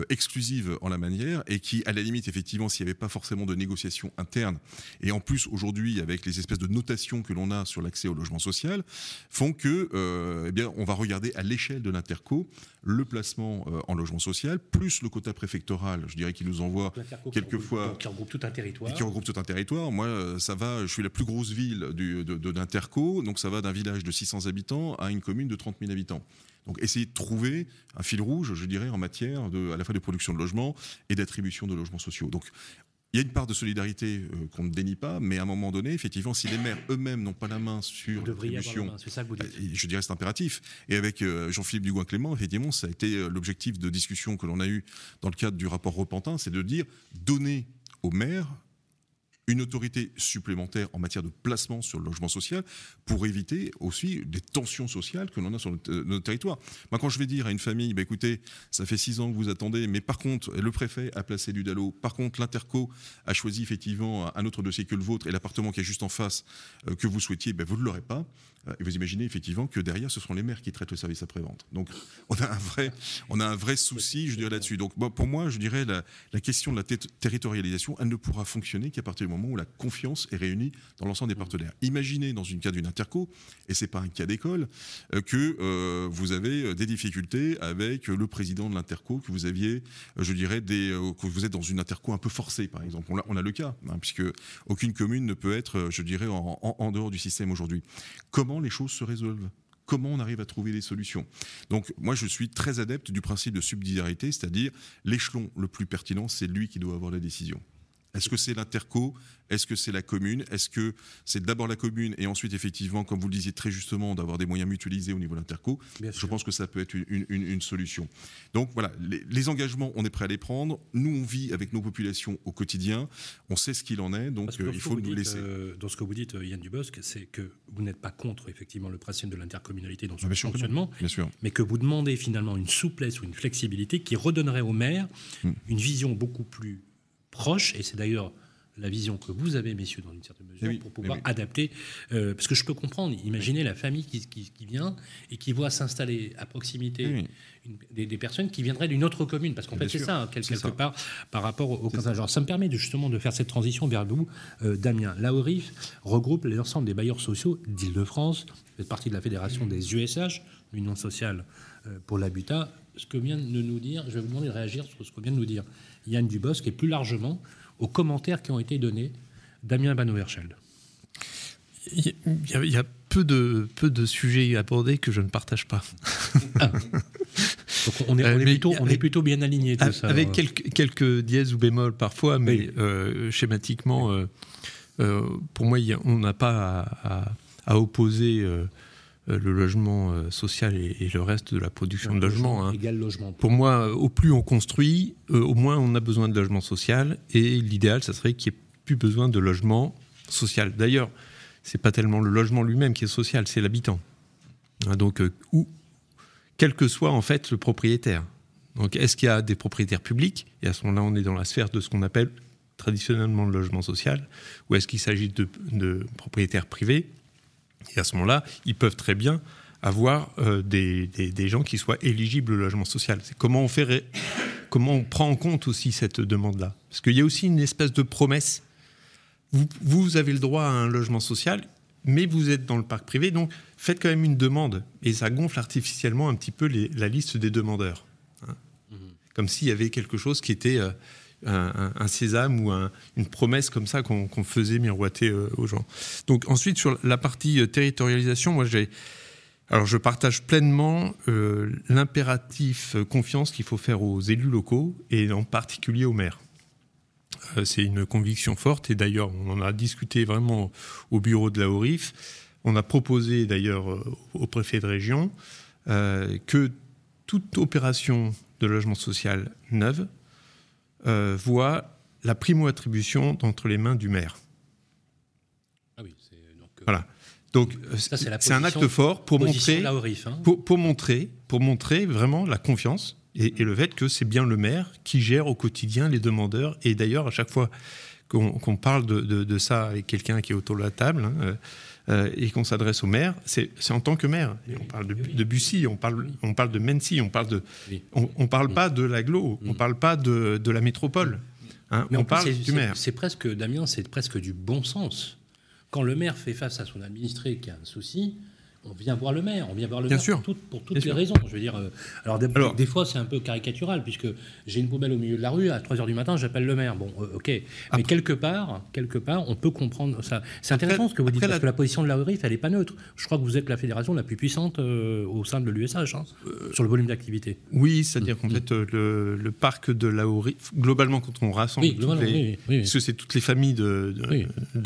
exclusive en la manière, et qui, à la limite, effectivement, s'il n'y avait pas forcément de négociation interne, et en plus, aujourd'hui, avec les espèces de notations que l'on a sur l'accès au logement social, font que, eh bien, on va regarder à l'échelle de l'interco le placement en logement social, plus le quota préfectoral, je dirais, qui nous envoie quelquefois... Qui regroupe tout un territoire. Territoire. Moi, ça va, je suis la plus grosse ville d'Interco, donc ça va d'un village de 600 habitants à une commune de 30 000 habitants. Donc essayer de trouver un fil rouge, je dirais, en matière à la fois de production de logements et d'attribution de logements sociaux. Donc il y a une part de solidarité qu'on ne dénie pas, mais à un moment donné, effectivement, si les maires eux-mêmes n'ont pas la main sur l'attribution, je dirais c'est impératif. Et avec Jean-Philippe Dugoin-Clément, effectivement, ça a été l'objectif de discussion que l'on a eu dans le cadre du rapport Repentin, c'est de dire donner aux maires une autorité supplémentaire en matière de placement sur le logement social pour éviter aussi des tensions sociales que l'on a sur notre territoire. Moi, quand je vais dire à une famille, bah, écoutez, ça fait 6 ans que vous attendez, mais par contre, le préfet a placé du DALO, par contre, l'interco a choisi effectivement un autre dossier que le vôtre et l'appartement qui est juste en face que vous souhaitiez, bah, vous ne l'aurez pas. Et vous imaginez effectivement que derrière, ce sont les maires qui traitent le service après-vente. Donc, on a un vrai souci, je dirais, là-dessus. Donc, bon, pour moi, je dirais, la question de la territorialisation, elle ne pourra fonctionner qu'à partir du moment où la confiance est réunie dans l'ensemble des partenaires. Imaginez, dans le cas d'une interco, et ce n'est pas un cas d'école, que vous avez des difficultés avec le président de l'interco, que vous aviez, je dirais, que vous êtes dans une interco un peu forcée, par exemple. On a le cas, hein, puisque aucune commune ne peut être, je dirais, en dehors du système aujourd'hui. Comment les choses se résolvent ? Comment on arrive à trouver des solutions ? Donc moi, je suis très adepte du principe de subsidiarité, c'est-à-dire l'échelon le plus pertinent, c'est lui qui doit avoir la décision. Est-ce que c'est l'interco ? Est-ce que c'est la commune ? Est-ce que c'est d'abord la commune et ensuite, effectivement, comme vous le disiez très justement, d'avoir des moyens mutualisés au niveau de l'interco ? Je pense que ça peut être une solution. Donc voilà, les engagements, on est prêt à les prendre. Nous, on vit avec nos populations au quotidien. On sait ce qu'il en est, donc il faut nous laisser. Dans ce que vous dites, Yann Dubosc, c'est que vous n'êtes pas contre, effectivement, le principe de l'intercommunalité dans son fonctionnement, mais que vous demandez finalement une souplesse ou une flexibilité qui redonnerait aux maires une vision beaucoup plus proche, et c'est d'ailleurs la vision que vous avez, messieurs, dans une certaine mesure, pour pouvoir adapter. Parce que je peux comprendre, imaginez la famille qui vient et qui voit s'installer à proximité des personnes qui viendraient d'une autre commune. Parce qu'en fait, c'est ça, quelque part, par rapport au canton. Alors, ça me permet justement de faire cette transition vers vous, Damien. L'AORIF regroupe l'ensemble des bailleurs sociaux d'Île-de-France. Vous faites partie de la Fédération des USH, l'Union sociale pour l'habitat. Ce que vient de nous dire, je vais vous demander de réagir sur ce que vient de nous dire Yann Dubosc, et plus largement aux commentaires qui ont été donnés. Damien Vanoverchelde. Il y a peu de sujets abordés que je ne partage pas. Donc on est plutôt bien alignés, tout ça. Avec quelques dièses ou bémols parfois, mais schématiquement, pour moi, on n'a pas à opposer... le logement social et le reste de la production de logement. Logement. Pour moi, au plus on construit, au moins on a besoin de logement social, et l'idéal, ça serait qu'il y ait plus besoin de logement social. D'ailleurs, c'est pas tellement le logement lui-même qui est social, c'est l'habitant. Donc, ou quel que soit en fait le propriétaire. Donc, est-ce qu'il y a des propriétaires publics ? Et à ce moment-là, on est dans la sphère de ce qu'on appelle traditionnellement le logement social. Ou est-ce qu'il s'agit de propriétaires privés ? Et à ce moment-là, ils peuvent très bien avoir des gens qui soient éligibles au logement social. C'est comment on fait, comment on prend en compte aussi cette demande-là. Parce qu'il y a aussi une espèce de promesse. Vous avez le droit à un logement social, mais vous êtes dans le parc privé, donc faites quand même une demande. Et ça gonfle artificiellement un petit peu la liste des demandeurs. Hein. Mmh. Comme s'il y avait quelque chose qui était un sésame ou une promesse comme ça qu'on faisait miroiter aux gens. Donc ensuite, sur la partie territorialisation, moi Alors, je partage pleinement l'impératif confiance qu'il faut faire aux élus locaux et en particulier aux maires. C'est une conviction forte et d'ailleurs, on en a discuté vraiment au bureau de la ORIF. On a proposé d'ailleurs au préfet de région que toute opération de logement social neuve voit la primo-attribution entre les mains du maire. Ah oui, c'est donc... Voilà. Donc, ça, c'est un acte fort pour montrer vraiment la confiance et le fait que c'est bien le maire qui gère au quotidien les demandeurs. Et d'ailleurs, à chaque fois qu'on parle de ça avec quelqu'un qui est autour de la table et qu'on s'adresse au maire, c'est en tant que maire. Et on parle de Bussy, on parle de Mennecy, on parle pas de l'agglo, on parle pas de la métropole. Hein, on parle du maire. C'est presque, Damien, c'est presque du bon sens. Quand le maire fait face à son administré qui a un souci, on vient voir le maire. On vient voir le maire pour toutes les raisons. Je veux dire, alors des fois, c'est un peu caricatural, puisque j'ai une poubelle au milieu de la rue, à 3h du matin, j'appelle le maire. Bon, OK. Mais après, quelque part, on peut comprendre ça. C'est intéressant ce que vous dites, parce que la position de la RIF, elle n'est pas neutre. Je crois que vous êtes la fédération la plus puissante au sein de l'USH, hein, sur le volume d'activité. Oui, c'est-à-dire qu'en fait, le parc de la RIF, globalement, quand on rassemble... Oui, parce que c'est toutes les familles de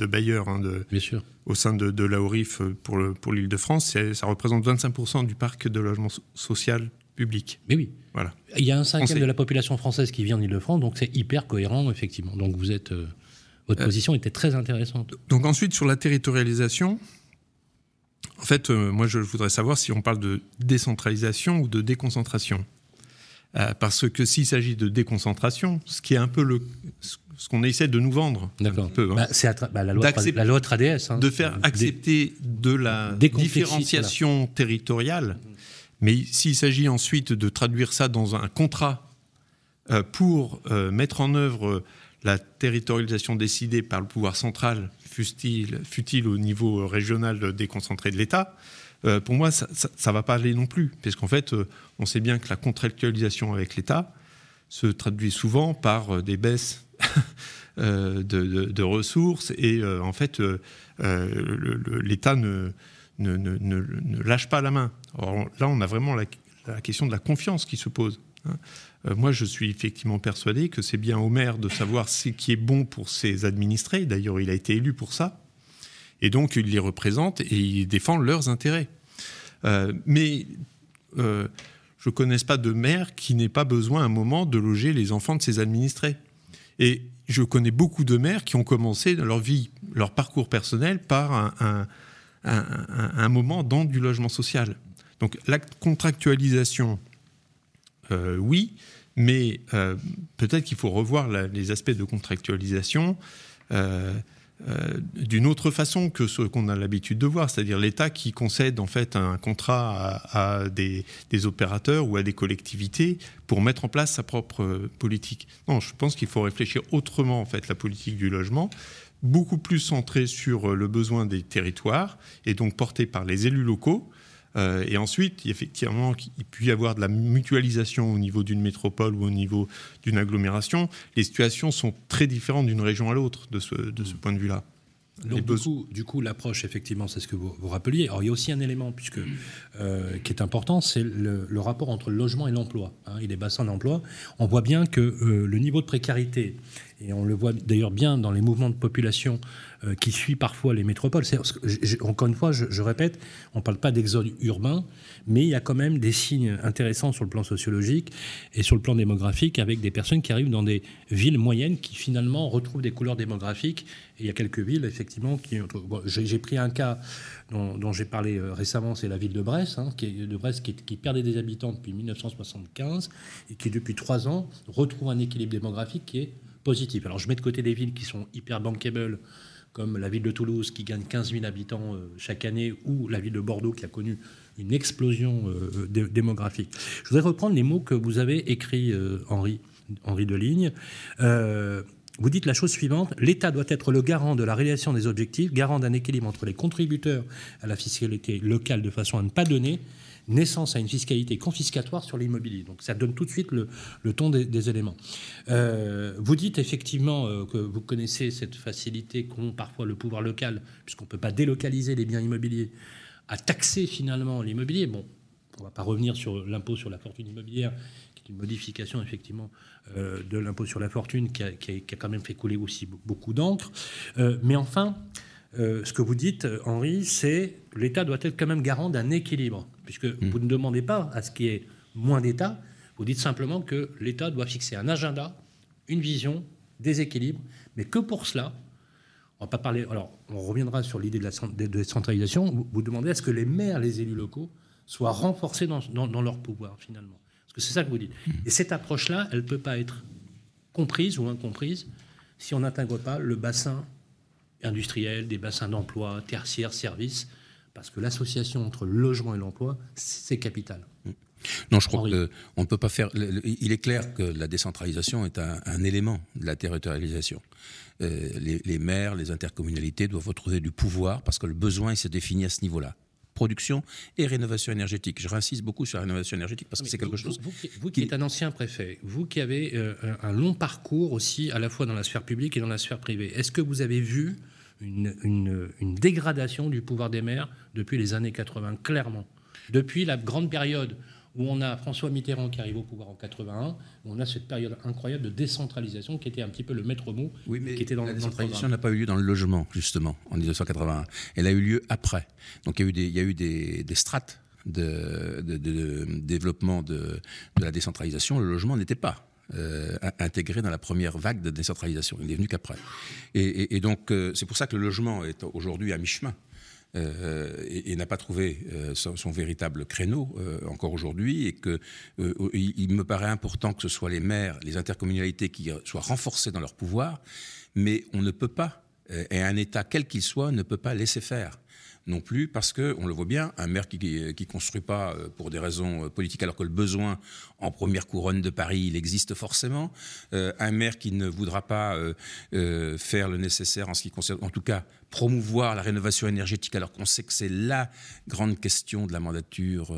bailleurs. Hein, bien sûr. Au sein de l'AORIF pour l'Île-de-France, ça représente 25% du parc de logement social public. Mais oui. Voilà. Il y a 1/5 de la population française qui vient en Île-de-France, donc c'est hyper cohérent, effectivement. Donc votre position était très intéressante. Donc ensuite, sur la territorialisation, en fait, moi je voudrais savoir si on parle de décentralisation ou de déconcentration. Parce que s'il s'agit de déconcentration, ce qui est un peu ce qu'on essaie de nous vendre. D'accord. Un peu, hein. La loi 3DS. Hein, de faire accepter de la différenciation territoriale. Mais s'il s'agit ensuite de traduire ça dans un contrat pour mettre en œuvre la territorialisation décidée par le pouvoir central, fût-il au niveau régional déconcentré de l'État, pour moi, ça ne va pas aller non plus. Parce qu'en fait, on sait bien que la contractualisation avec l'État se traduit souvent par des baisses de ressources et en fait, l'État ne lâche pas la main. Alors, là, on a vraiment la question de la confiance qui se pose. Hein. Moi, je suis effectivement persuadé que c'est bien au maire de savoir ce qui est bon pour ses administrés. D'ailleurs, il a été élu pour ça. Et donc, ils les représentent et ils défendent leurs intérêts. Mais je ne connais pas de maire qui n'ait pas besoin à un moment de loger les enfants de ses administrés. Et je connais beaucoup de maires qui ont commencé leur vie, leur parcours personnel par un moment dans du logement social. Donc, la contractualisation, oui, mais peut-être qu'il faut revoir les aspects de contractualisation d'une autre façon que ce qu'on a l'habitude de voir, c'est-à-dire l'État qui concède en fait un contrat à des opérateurs ou à des collectivités pour mettre en place sa propre politique. Non, je pense qu'il faut réfléchir autrement en fait la politique du logement, beaucoup plus centrée sur le besoin des territoires et donc portée par les élus locaux. Et ensuite, effectivement, il peut y avoir de la mutualisation au niveau d'une métropole ou au niveau d'une agglomération. Les situations sont très différentes d'une région à l'autre de ce point de vue-là. Donc du coup, l'approche, effectivement, c'est ce que vous rappeliez. Alors, il y a aussi un élément qui est important, c'est le rapport entre le logement et l'emploi, hein, et les bassins d'emploi. On voit bien que le niveau de précarité Et on le voit d'ailleurs bien dans les mouvements de population qui suivent parfois les métropoles. Encore une fois, je répète, on ne parle pas d'exode urbain, mais il y a quand même des signes intéressants sur le plan sociologique et sur le plan démographique, avec des personnes qui arrivent dans des villes moyennes qui finalement retrouvent des couleurs démographiques. Et il y a quelques villes, effectivement, qui... Bon, j'ai pris un cas dont j'ai parlé récemment, c'est la ville de Brest, qui perdait des habitants depuis 1975 et qui, depuis 3 ans, retrouve un équilibre démographique qui est positif. Alors, je mets de côté des villes qui sont hyper bankable, comme la ville de Toulouse, qui gagne 15 000 habitants chaque année, ou la ville de Bordeaux, qui a connu une explosion démographique. Je voudrais reprendre les mots que vous avez écrits, Henri Deligne. Vous dites la chose suivante: l'État doit être le garant de la réalisation des objectifs, garant d'un équilibre entre les contributeurs à la fiscalité locale, de façon à ne pas donner naissance à une fiscalité confiscatoire sur l'immobilier. Donc ça donne tout de suite le ton des éléments. Vous dites effectivement que vous connaissez cette facilité qu'ont parfois le pouvoir local, puisqu'on ne peut pas délocaliser les biens immobiliers, à taxer finalement l'immobilier. Bon, on ne va pas revenir sur l'impôt sur la fortune immobilière, qui est une modification effectivement de l'impôt sur la fortune qui a quand même fait couler aussi beaucoup d'encre. Mais enfin... ce que vous dites, Henri, c'est que l'État doit être quand même garant d'un équilibre, puisque vous ne demandez pas à ce qu'il y ait moins d'État, vous dites simplement que l'État doit fixer un agenda, une vision, des équilibres, mais que pour cela, on va pas parler... Alors, on reviendra sur l'idée de la décentralisation, vous demandez à ce que les maires, les élus locaux, soient renforcés dans leur pouvoir, finalement. Parce que c'est ça que vous dites. Et cette approche-là, elle ne peut pas être comprise ou incomprise si on n'intègre pas le bassin industriels, des bassins d'emploi, tertiaires, services, parce que l'association entre le logement et l'emploi, c'est capital. Non, je crois qu'on ne peut pas faire... Il est clair que la décentralisation est un élément de la territorialisation. Les maires, les intercommunalités doivent retrouver du pouvoir, parce que le besoin s'est défini à ce niveau-là. Production et rénovation énergétique. Je réinsiste beaucoup sur la rénovation énergétique parce que c'est quelque chose... Vous qui êtes un ancien préfet, vous qui avez un long parcours aussi à la fois dans la sphère publique et dans la sphère privée, est-ce que vous avez vu une dégradation du pouvoir des maires depuis les années 80, clairement? Depuis la grande période où on a François Mitterrand qui arrive au pouvoir en 81, on a cette période incroyable de décentralisation qui était un petit peu le maître mot. Oui, mais qui était dans la décentralisation n'a pas eu lieu dans le logement, justement, en 1981. Elle a eu lieu après. Donc il y a eu des strates de développement de la décentralisation. Le logement n'était pas intégré dans la première vague de décentralisation. Il n'est venu qu'après. Et donc, c'est pour ça que le logement est aujourd'hui à mi-chemin. Et n'a pas trouvé son véritable créneau encore aujourd'hui, et que il me paraît important que ce soit les maires, les intercommunalités qui soient renforcés dans leur pouvoir, mais on ne peut pas, et un État quel qu'il soit ne peut pas laisser faire non plus, parce que on le voit bien, un maire qui construit pas pour des raisons politiques alors que le besoin en première couronne de Paris il existe forcément, un maire qui ne voudra pas faire le nécessaire en ce qui concerne, en tout cas promouvoir la rénovation énergétique alors qu'on sait que c'est la grande question de la mandature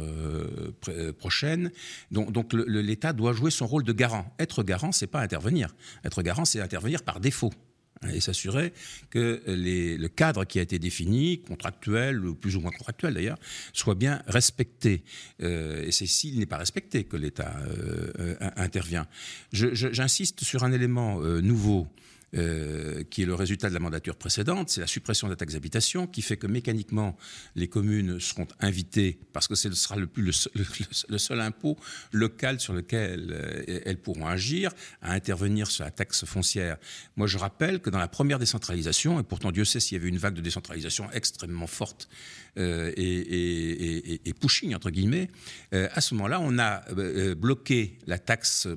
prochaine. Donc l'État doit jouer son rôle de garant. Être garant, c'est pas intervenir. Être garant, c'est intervenir par défaut et s'assurer que le cadre qui a été défini, contractuel ou plus ou moins contractuel d'ailleurs, soit bien respecté. Et c'est s'il n'est pas respecté que l'État intervient. J'insiste sur un élément nouveau qui est le résultat de la mandature précédente, c'est la suppression de la taxe d'habitation qui fait que mécaniquement les communes seront invitées, parce que ce sera le seul impôt local sur lequel elles pourront agir, à intervenir sur la taxe foncière. Moi je rappelle que dans la première décentralisation, et pourtant Dieu sait s'il y avait une vague de décentralisation extrêmement forte et pushing entre guillemets, à ce moment-là on a bloqué la taxe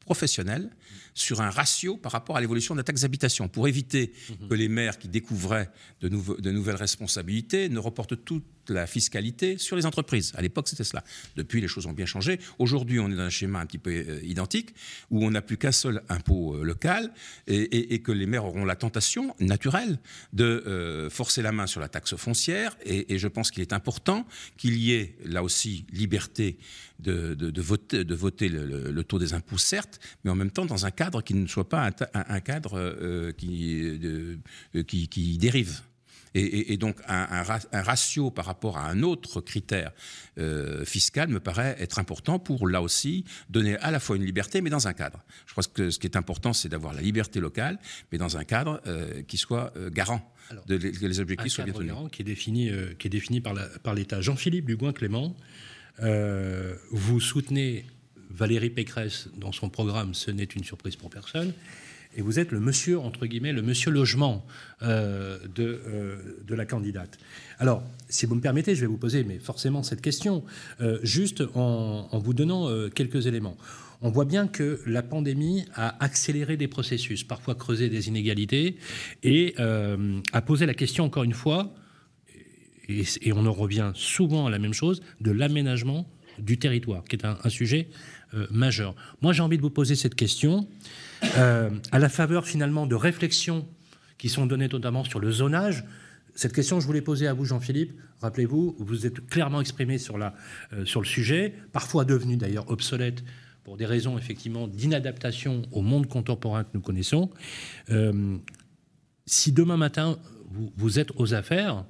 professionnelle sur un ratio par rapport à l'évolution de la taxe d'habitation, pour éviter que les maires qui découvraient de nouvelles responsabilités ne reportent toute la fiscalité sur les entreprises. À l'époque, c'était cela. Depuis, les choses ont bien changé. Aujourd'hui, on est dans un schéma un petit peu identique, où on n'a plus qu'un seul impôt local, et que les maires auront la tentation naturelle de forcer la main sur la taxe foncière, et je pense qu'il est important qu'il y ait, là aussi, liberté de voter le taux des impôts, certes, mais en même temps, dans un cadre qui ne soit pas un cadre qui dérive. Et donc un ratio par rapport à un autre critère fiscal me paraît être important pour, là aussi, donner à la fois une liberté, mais dans un cadre. Je pense que ce qui est important, c'est d'avoir la liberté locale, mais dans un cadre qui soit garant. Alors, que les objectifs soient bien tenus. Un cadre garant qui est défini par l'État. Jean-Philippe Dugoin-Clément, vous soutenez Valérie Pécresse dans son programme « Ce n'est une surprise pour personne ». Et vous êtes le monsieur, entre guillemets, le monsieur logement de la candidate. Alors, si vous me permettez, je vais vous poser mais forcément cette question, juste en vous donnant quelques éléments. On voit bien que la pandémie a accéléré des processus, parfois creusé des inégalités, et a posé la question, encore une fois, et on en revient souvent à la même chose, de l'aménagement du territoire, qui est un sujet majeur. Moi, j'ai envie de vous poser cette question, à la faveur finalement de réflexions qui sont données notamment sur le zonage. Cette question, je voulais poser à vous, Jean-Philippe. Rappelez-vous, vous êtes clairement exprimé sur le sujet, parfois devenu d'ailleurs obsolète pour des raisons effectivement d'inadaptation au monde contemporain que nous connaissons. Si demain matin, vous êtes aux affaires,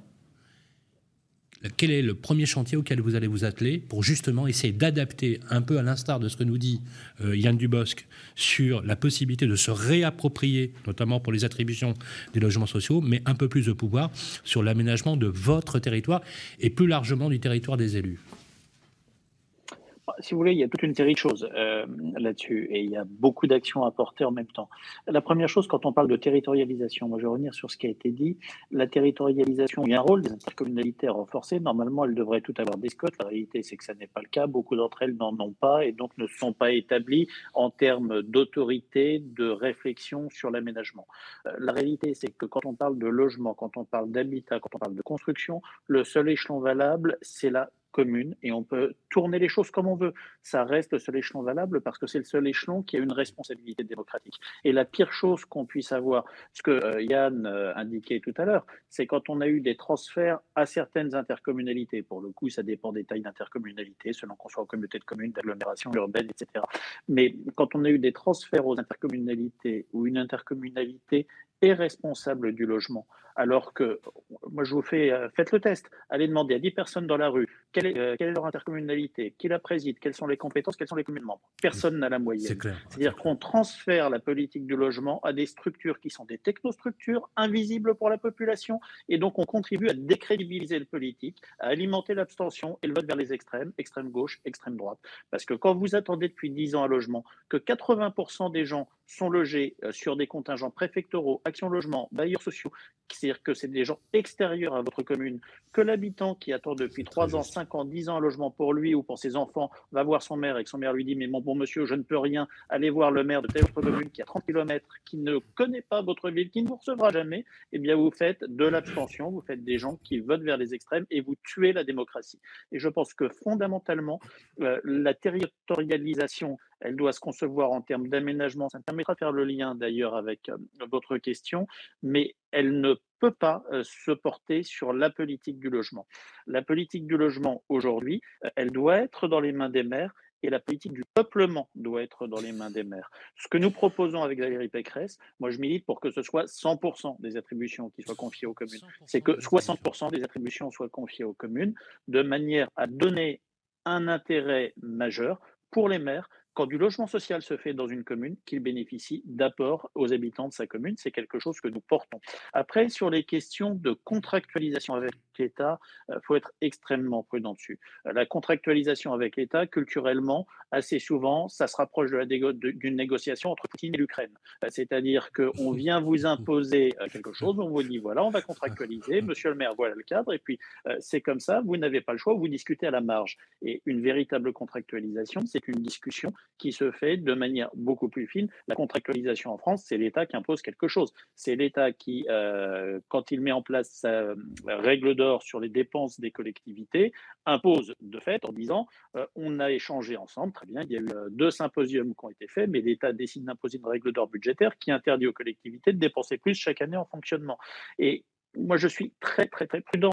quel est le premier chantier auquel vous allez vous atteler pour justement essayer d'adapter, un peu à l'instar de ce que nous dit Yann Dubosc, sur la possibilité de se réapproprier, notamment pour les attributions des logements sociaux, mais un peu plus de pouvoir sur l'aménagement de votre territoire et plus largement du territoire des élus? Si vous voulez, il y a toute une série de choses là-dessus et il y a beaucoup d'actions à porter en même temps. La première chose, quand on parle de territorialisation, moi je vais revenir sur ce qui a été dit, la territorialisation, il y a un rôle des intercommunalités renforcées. Normalement, elles devraient toutes avoir des SCOT. La réalité, c'est que ça n'est pas le cas. Beaucoup d'entre elles n'en ont pas et donc ne sont pas établies en termes d'autorité, de réflexion sur l'aménagement. La réalité, c'est que quand on parle de logement, quand on parle d'habitat, quand on parle de construction, le seul échelon valable, c'est la commune, et on peut tourner les choses comme on veut. Ça reste le seul échelon valable parce que c'est le seul échelon qui a une responsabilité démocratique. Et la pire chose qu'on puisse avoir, ce que Yann indiquait tout à l'heure, c'est quand on a eu des transferts à certaines intercommunalités. Pour le coup, ça dépend des tailles d'intercommunalités, selon qu'on soit en communauté de communes, d'agglomération urbaine, etc. Mais quand on a eu des transferts aux intercommunalités où une intercommunalité est responsable du logement, alors que, moi je vous faites le test, allez demander à 10 personnes dans la rue quelle est leur intercommunalité, qui la préside, quelles sont les compétences, quelles sont les communes membres. Personne n'a la moyenne. C'est clair. C'est-à-dire qu'on transfère la politique du logement à des structures qui sont des technostructures invisibles pour la population, et donc on contribue à décrédibiliser le politique, à alimenter l'abstention et le vote vers les extrêmes, extrême gauche, extrême droite. Parce que quand vous attendez depuis 10 ans un logement, que 80% des gens sont logés sur des contingents préfectoraux, actions logement, bailleurs sociaux, c'est-à-dire que c'est des gens extérieurs à votre commune, que l'habitant qui attend depuis 3 ans, 5 ans, 10 ans un logement pour lui ou pour ses enfants va voir son maire et que son maire lui dit « mais mon bon monsieur, je ne peux rien, allez voir le maire de telle autre commune qui a 30 km, qui ne connaît pas votre ville, qui ne vous recevra jamais », eh bien vous faites de l'abstention, vous faites des gens qui votent vers les extrêmes et vous tuez la démocratie. Et je pense que fondamentalement, la territorialisation, elle doit se concevoir en termes d'aménagement. Ça me permettra de faire le lien d'ailleurs avec votre question, mais elle ne peut pas se porter sur la politique du logement. La politique du logement aujourd'hui, elle doit être dans les mains des maires et la politique du peuplement doit être dans les mains des maires. Ce que nous proposons avec Valérie Pécresse, moi je milite pour que ce soit 100% des attributions qui soient confiées aux communes. C'est que 60% des attributions soient confiées aux communes de manière à donner un intérêt majeur pour les maires. Quand du logement social se fait dans une commune, qu'il bénéficie d'apports aux habitants de sa commune, c'est quelque chose que nous portons. Après, sur les questions de contractualisation avec l'État, il faut être extrêmement prudent dessus. La contractualisation avec l'État, culturellement, assez souvent, ça se rapproche de d'une négociation entre Poutine et l'Ukraine. C'est-à-dire qu'on vient vous imposer quelque chose, on vous dit voilà, on va contractualiser, monsieur le maire, voilà le cadre, et puis c'est comme ça, vous n'avez pas le choix, vous discutez à la marge. Et une véritable contractualisation, c'est une discussion qui se fait de manière beaucoup plus fine. La contractualisation en France, c'est l'État qui impose quelque chose. C'est l'État qui, quand il met en place sa règle d'or sur les dépenses des collectivités, impose de fait en disant on a échangé ensemble, très bien, il y a eu 2 symposiums qui ont été faits, mais l'État décide d'imposer une règle d'or budgétaire qui interdit aux collectivités de dépenser plus chaque année en fonctionnement. Et moi, je suis très, très, très prudent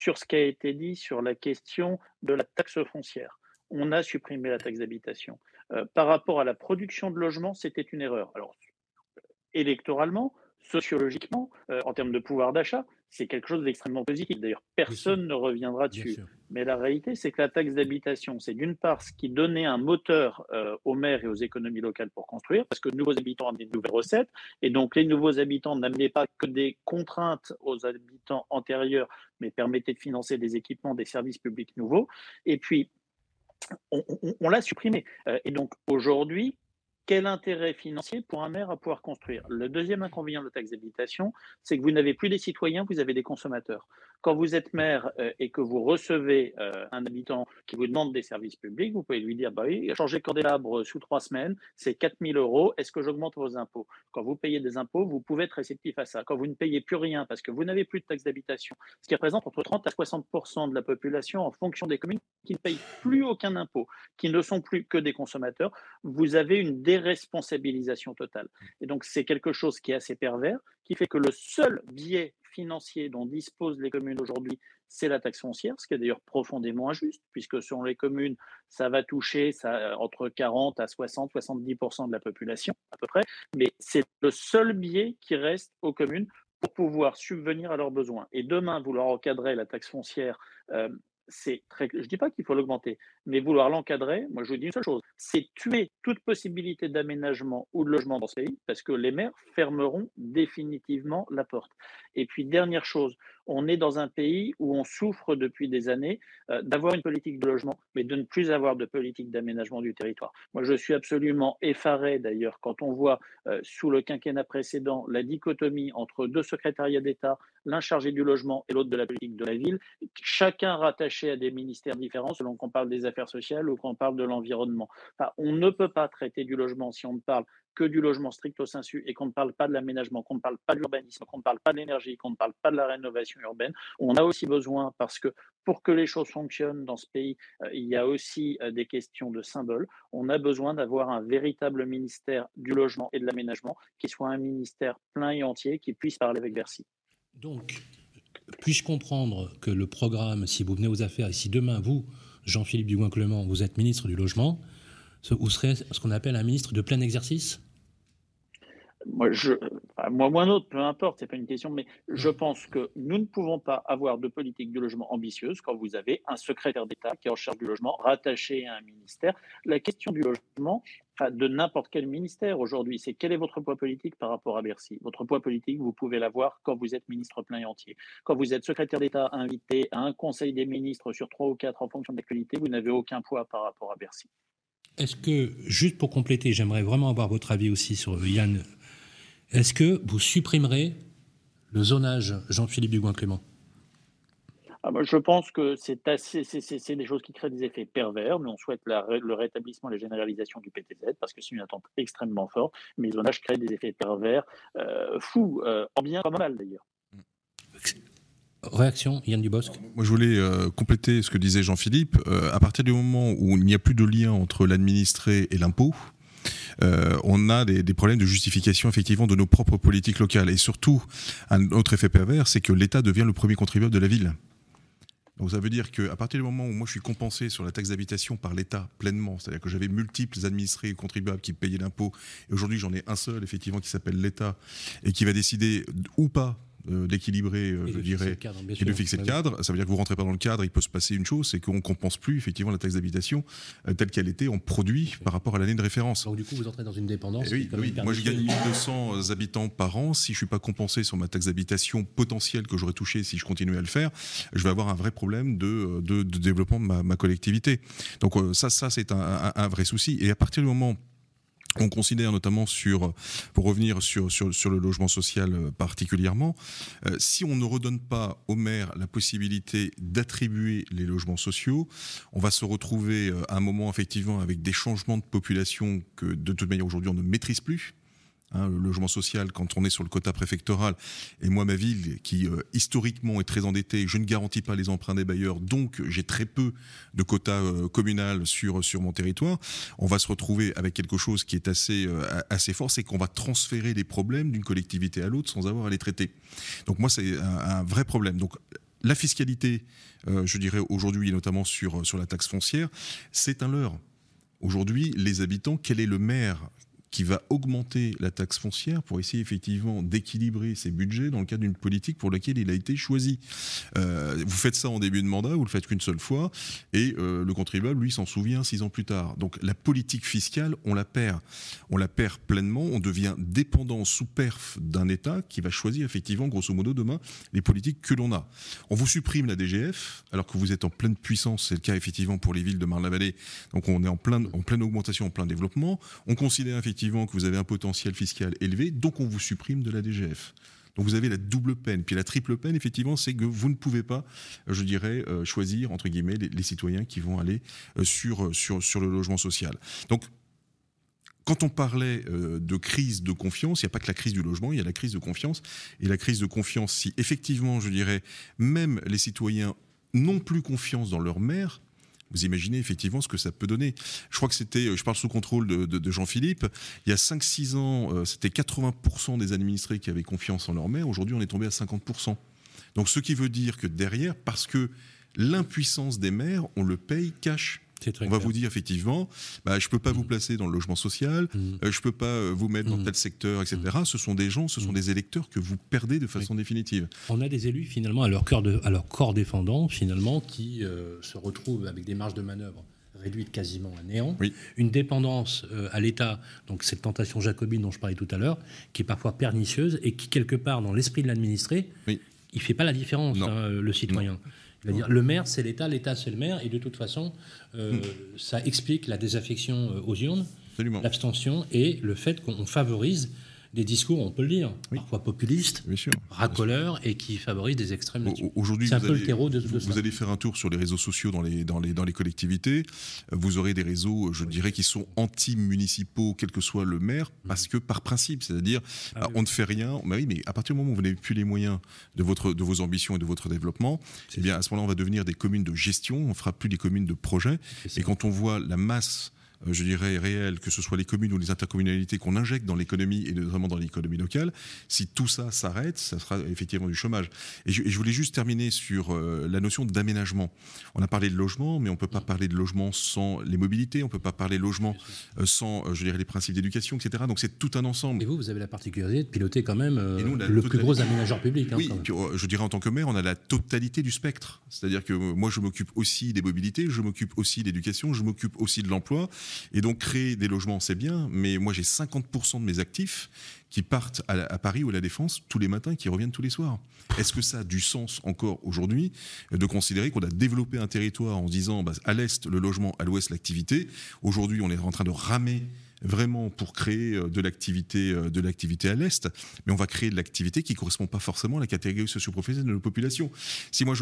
sur ce qui a été dit sur la question de la taxe foncière. On a supprimé la taxe d'habitation. Par rapport à la production de logements, c'était une erreur. Alors, électoralement, sociologiquement, en termes de pouvoir d'achat, c'est quelque chose d'extrêmement positif. D'ailleurs, personne ne reviendra dessus. Mais la réalité, c'est que la taxe d'habitation, c'est d'une part ce qui donnait un moteur aux maires et aux économies locales pour construire, parce que de nouveaux habitants amenaient de nouvelles recettes, et donc les nouveaux habitants n'amenaient pas que des contraintes aux habitants antérieurs, mais permettaient de financer des équipements, des services publics nouveaux. Et puis, on l'a supprimé. Et donc, aujourd'hui, quel intérêt financier pour un maire à pouvoir construire ? Le deuxième inconvénient de la taxe d'habitation, c'est que vous n'avez plus des citoyens, vous avez des consommateurs. Quand vous êtes maire et que vous recevez un habitant qui vous demande des services publics, vous pouvez lui dire bah oui, changer candélabre sous 3 semaines, c'est 4 000 €, est-ce que j'augmente vos impôts ? Quand vous payez des impôts, vous pouvez être réceptif à ça. Quand vous ne payez plus rien parce que vous n'avez plus de taxe d'habitation, ce qui représente entre 30 à 60% de la population en fonction des communes qui ne payent plus aucun impôt, qui ne sont plus que des consommateurs, vous avez une déresponsabilisation totale. Et donc, c'est quelque chose qui est assez pervers, qui fait que le seul biais financier dont disposent les communes aujourd'hui, c'est la taxe foncière, ce qui est d'ailleurs profondément injuste, puisque selon les communes, ça va toucher entre 40 à 60, 70% de la population, à peu près, mais c'est le seul biais qui reste aux communes pour pouvoir subvenir à leurs besoins. Et demain, vouloir encadrer la taxe foncière, je ne dis pas qu'il faut l'augmenter, mais vouloir l'encadrer, moi je vous dis une seule chose, c'est tuer toute possibilité d'aménagement ou de logement dans ce pays, parce que les maires fermeront définitivement la porte. Et puis dernière chose, on est dans un pays où on souffre depuis des années d'avoir une politique de logement, mais de ne plus avoir de politique d'aménagement du territoire. Moi je suis absolument effaré d'ailleurs quand on voit sous le quinquennat précédent la dichotomie entre 2 secrétariats d'État, l'un chargé du logement et l'autre de la politique de la ville, chacun rattaché à des ministères différents selon qu'on parle des affaires sociales ou qu'on parle de l'environnement. Enfin, on ne peut pas traiter du logement si on ne parle que du logement stricto sensu et qu'on ne parle pas de l'aménagement, qu'on ne parle pas de l'urbanisme, qu'on ne parle pas de l'énergie, qu'on ne parle pas de la rénovation urbaine. On a aussi besoin, parce que pour que les choses fonctionnent dans ce pays, il y a aussi des questions de symboles. On a besoin d'avoir un véritable ministère du logement et de l'aménagement qui soit un ministère plein et entier qui puisse parler avec Bercy. Donc, puis-je comprendre que le programme, si vous venez aux affaires, et si demain, vous, Jean-Philippe Dugoin-Clément, vous êtes ministre du Logement, vous serez ce qu'on appelle un ministre de plein exercice ? Moi ou un autre, peu importe, c'est pas une question, mais je pense que nous ne pouvons pas avoir de politique du logement ambitieuse quand vous avez un secrétaire d'État qui est en charge du logement rattaché à un ministère. La question du logement, de n'importe quel ministère aujourd'hui, c'est quel est votre poids politique par rapport à Bercy. Votre poids politique, vous pouvez l'avoir quand vous êtes ministre plein et entier. Quand vous êtes secrétaire d'État invité à un conseil des ministres sur 3 ou 4 en fonction de l'actualité, vous n'avez aucun poids par rapport à Bercy. Est-ce que, juste pour compléter, j'aimerais vraiment avoir votre avis aussi sur Yann. Est-ce que vous supprimerez le zonage, Jean-Philippe Dugoin-Clément ? Je pense que c'est des choses qui créent des effets pervers, mais on souhaite le rétablissement et la généralisation du PTZ parce que c'est une attente extrêmement forte. Mais le zonage crée des effets pervers fous, en bien comme en mal d'ailleurs. Réaction, Yann Dubosc. Moi, je voulais compléter ce que disait Jean-Philippe. À partir du moment où il n'y a plus de lien entre l'administré et l'impôt, on a des problèmes de justification effectivement de nos propres politiques locales. Et surtout, un autre effet pervers, c'est que l'État devient le premier contribuable de la ville. Donc ça veut dire qu'à partir du moment où moi je suis compensé sur la taxe d'habitation par l'État pleinement, c'est-à-dire que j'avais multiples administrés et contribuables qui payaient l'impôt, et aujourd'hui j'en ai un seul effectivement qui s'appelle l'État et qui va décider ou pas d'équilibrer, je dirais, et de fixer le cadre. Ça veut dire que vous ne rentrez pas dans le cadre, il peut se passer une chose, c'est qu'on ne compense plus effectivement la taxe d'habitation telle qu'elle était en produit par rapport à l'année de référence. Donc du coup, vous entrez dans une dépendance. Oui. Moi je gagne 1200 habitants par an. Si je ne suis pas compensé sur ma taxe d'habitation potentielle que j'aurais touchée si je continuais à le faire, je vais avoir un vrai problème de développement de ma collectivité. Donc ça c'est un vrai souci. Et à partir du moment on considère notamment pour revenir sur le logement social particulièrement, si on ne redonne pas aux maires la possibilité d'attribuer les logements sociaux, on va se retrouver à un moment effectivement avec des changements de population que de toute manière aujourd'hui on ne maîtrise plus. Le logement social, quand on est sur le quota préfectoral, et moi ma ville qui historiquement est très endettée, je ne garantis pas les emprunts des bailleurs, donc j'ai très peu de quota communal sur mon territoire, on va se retrouver avec quelque chose qui est assez fort, c'est qu'on va transférer les problèmes d'une collectivité à l'autre sans avoir à les traiter. Donc moi c'est un vrai problème. Donc la fiscalité, je dirais aujourd'hui, notamment sur la taxe foncière, c'est un leurre. Aujourd'hui, les habitants, quel est le maire qui va augmenter la taxe foncière pour essayer effectivement d'équilibrer ses budgets dans le cadre d'une politique pour laquelle il a été choisi. Vous faites ça en début de mandat, vous le faites qu'une seule fois, et le contribuable, lui, s'en souvient 6 ans plus tard. Donc la politique fiscale, on la perd pleinement, on devient dépendant sous perf d'un État qui va choisir effectivement, grosso modo, demain, les politiques que l'on a. On vous supprime la DGF, alors que vous êtes en pleine puissance, c'est le cas effectivement pour les villes de Marne-la-Vallée, donc on est en pleine augmentation, en plein développement, on considère effectivement que vous avez un potentiel fiscal élevé, donc on vous supprime de la DGF. Donc vous avez la double peine. Puis la triple peine, effectivement, c'est que vous ne pouvez pas, je dirais, choisir, entre guillemets, les citoyens qui vont aller sur le logement social. Donc, quand on parlait de crise de confiance, il n'y a pas que la crise du logement, il y a la crise de confiance. Et la crise de confiance, si effectivement, je dirais, même les citoyens n'ont plus confiance dans leur maire, vous imaginez effectivement ce que ça peut donner. Je crois que c'était, je parle sous contrôle de Jean-Philippe, il y a 5-6 ans, c'était 80% des administrés qui avaient confiance en leur maire. Aujourd'hui, on est tombé à 50%. Donc ce qui veut dire que derrière, parce que l'impuissance des maires, on le paye cash. On va clair. Vous dire effectivement, je ne peux pas vous placer dans le logement social, je ne peux pas vous mettre dans tel secteur, etc. Ce sont des gens, ce sont des électeurs que vous perdez de façon définitive. On a des élus finalement à leur corps défendant finalement qui se retrouvent avec des marges de manœuvre réduite quasiment à néant, une dépendance à l'État, donc cette tentation jacobine dont je parlais tout à l'heure, qui est parfois pernicieuse et qui quelque part dans l'esprit de l'administré, il ne fait pas la différence, le citoyen. C'est-à-dire, le maire, c'est l'État, l'État, c'est le maire, et de toute façon, ça explique la désaffection aux urnes, l'abstention, et le fait qu'on favorise des discours, on peut le dire, parfois populistes, racoleurs, et qui favorisent des extrêmes. Aujourd'hui, c'est un peu le terreau de ça. Vous allez faire un tour sur les réseaux sociaux dans les collectivités, vous aurez des réseaux, je dirais, qui sont anti-municipaux, quel que soit le maire, parce que par principe, c'est-à-dire, on ne fait rien, mais à partir du moment où vous n'avez plus les moyens de vos ambitions et de votre développement, eh bien, à ce moment-là, on va devenir des communes de gestion, on ne fera plus des communes de projet, et quand on voit la masse, je dirais réel, que ce soit les communes ou les intercommunalités qu'on injecte dans l'économie et vraiment dans l'économie locale, si tout ça s'arrête, ça sera effectivement du chômage. Et je voulais juste terminer sur la notion d'aménagement. On a parlé de logement, mais on ne peut pas parler de logement sans les mobilités, on ne peut pas parler de logement sans, je dirais, les principes d'éducation, etc. Donc c'est tout un ensemble. Et vous avez la particularité de piloter quand même le plus gros aménageur public. Oui, puis, je dirais en tant que maire, on a la totalité du spectre. C'est-à-dire que moi, je m'occupe aussi des mobilités, je m'occupe aussi de l'éducation, je m'occupe aussi de l'emploi. Et donc créer des logements, c'est bien, mais moi j'ai 50% de mes actifs qui partent à Paris ou à la Défense tous les matins et qui reviennent tous les soirs. Est-ce que ça a du sens encore aujourd'hui de considérer qu'on a développé un territoire en se disant à l'est le logement, à l'ouest l'activité? Aujourd'hui on est en train de ramer vraiment pour créer de l'activité à l'est, mais on va créer de l'activité qui ne correspond pas forcément à la catégorie socioprofessionnelle de nos populations. Si moi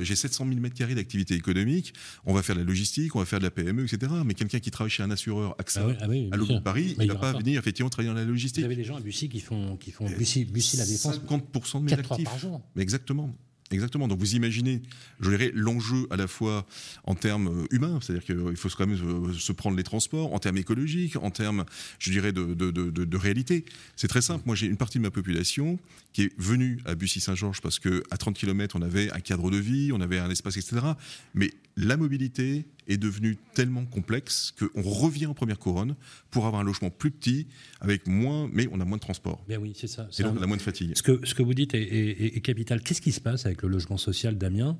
j'ai 700 000 m2 d'activité économique, on va faire de la logistique, on va faire de la PME, etc. Mais quelqu'un qui travaille chez un assureur à l'autre bout de Paris, il ne va pas venir effectivement travailler dans la logistique. Vous avez des gens à Bussy qui font Bussy la Défense. 50% de mes actifs. Par jour. Exactement. Donc vous imaginez, je dirais, l'enjeu à la fois en termes humains, c'est-à-dire qu'il faut quand même se prendre les transports, en termes écologiques, en termes, je dirais, de réalité. C'est très simple. Moi, j'ai une partie de ma population qui est venue à Bussy-Saint-Georges parce qu'à 30 km, on avait un cadre de vie, on avait un espace, etc. Mais la mobilité est devenue tellement complexe qu'on revient en première couronne pour avoir un logement plus petit, avec moins, mais on a moins de transport. Ben oui, c'est ça. Et donc on a moins de fatigue. Ce que vous dites est capital. Qu'est-ce qui se passe avec le logement social, Damien ?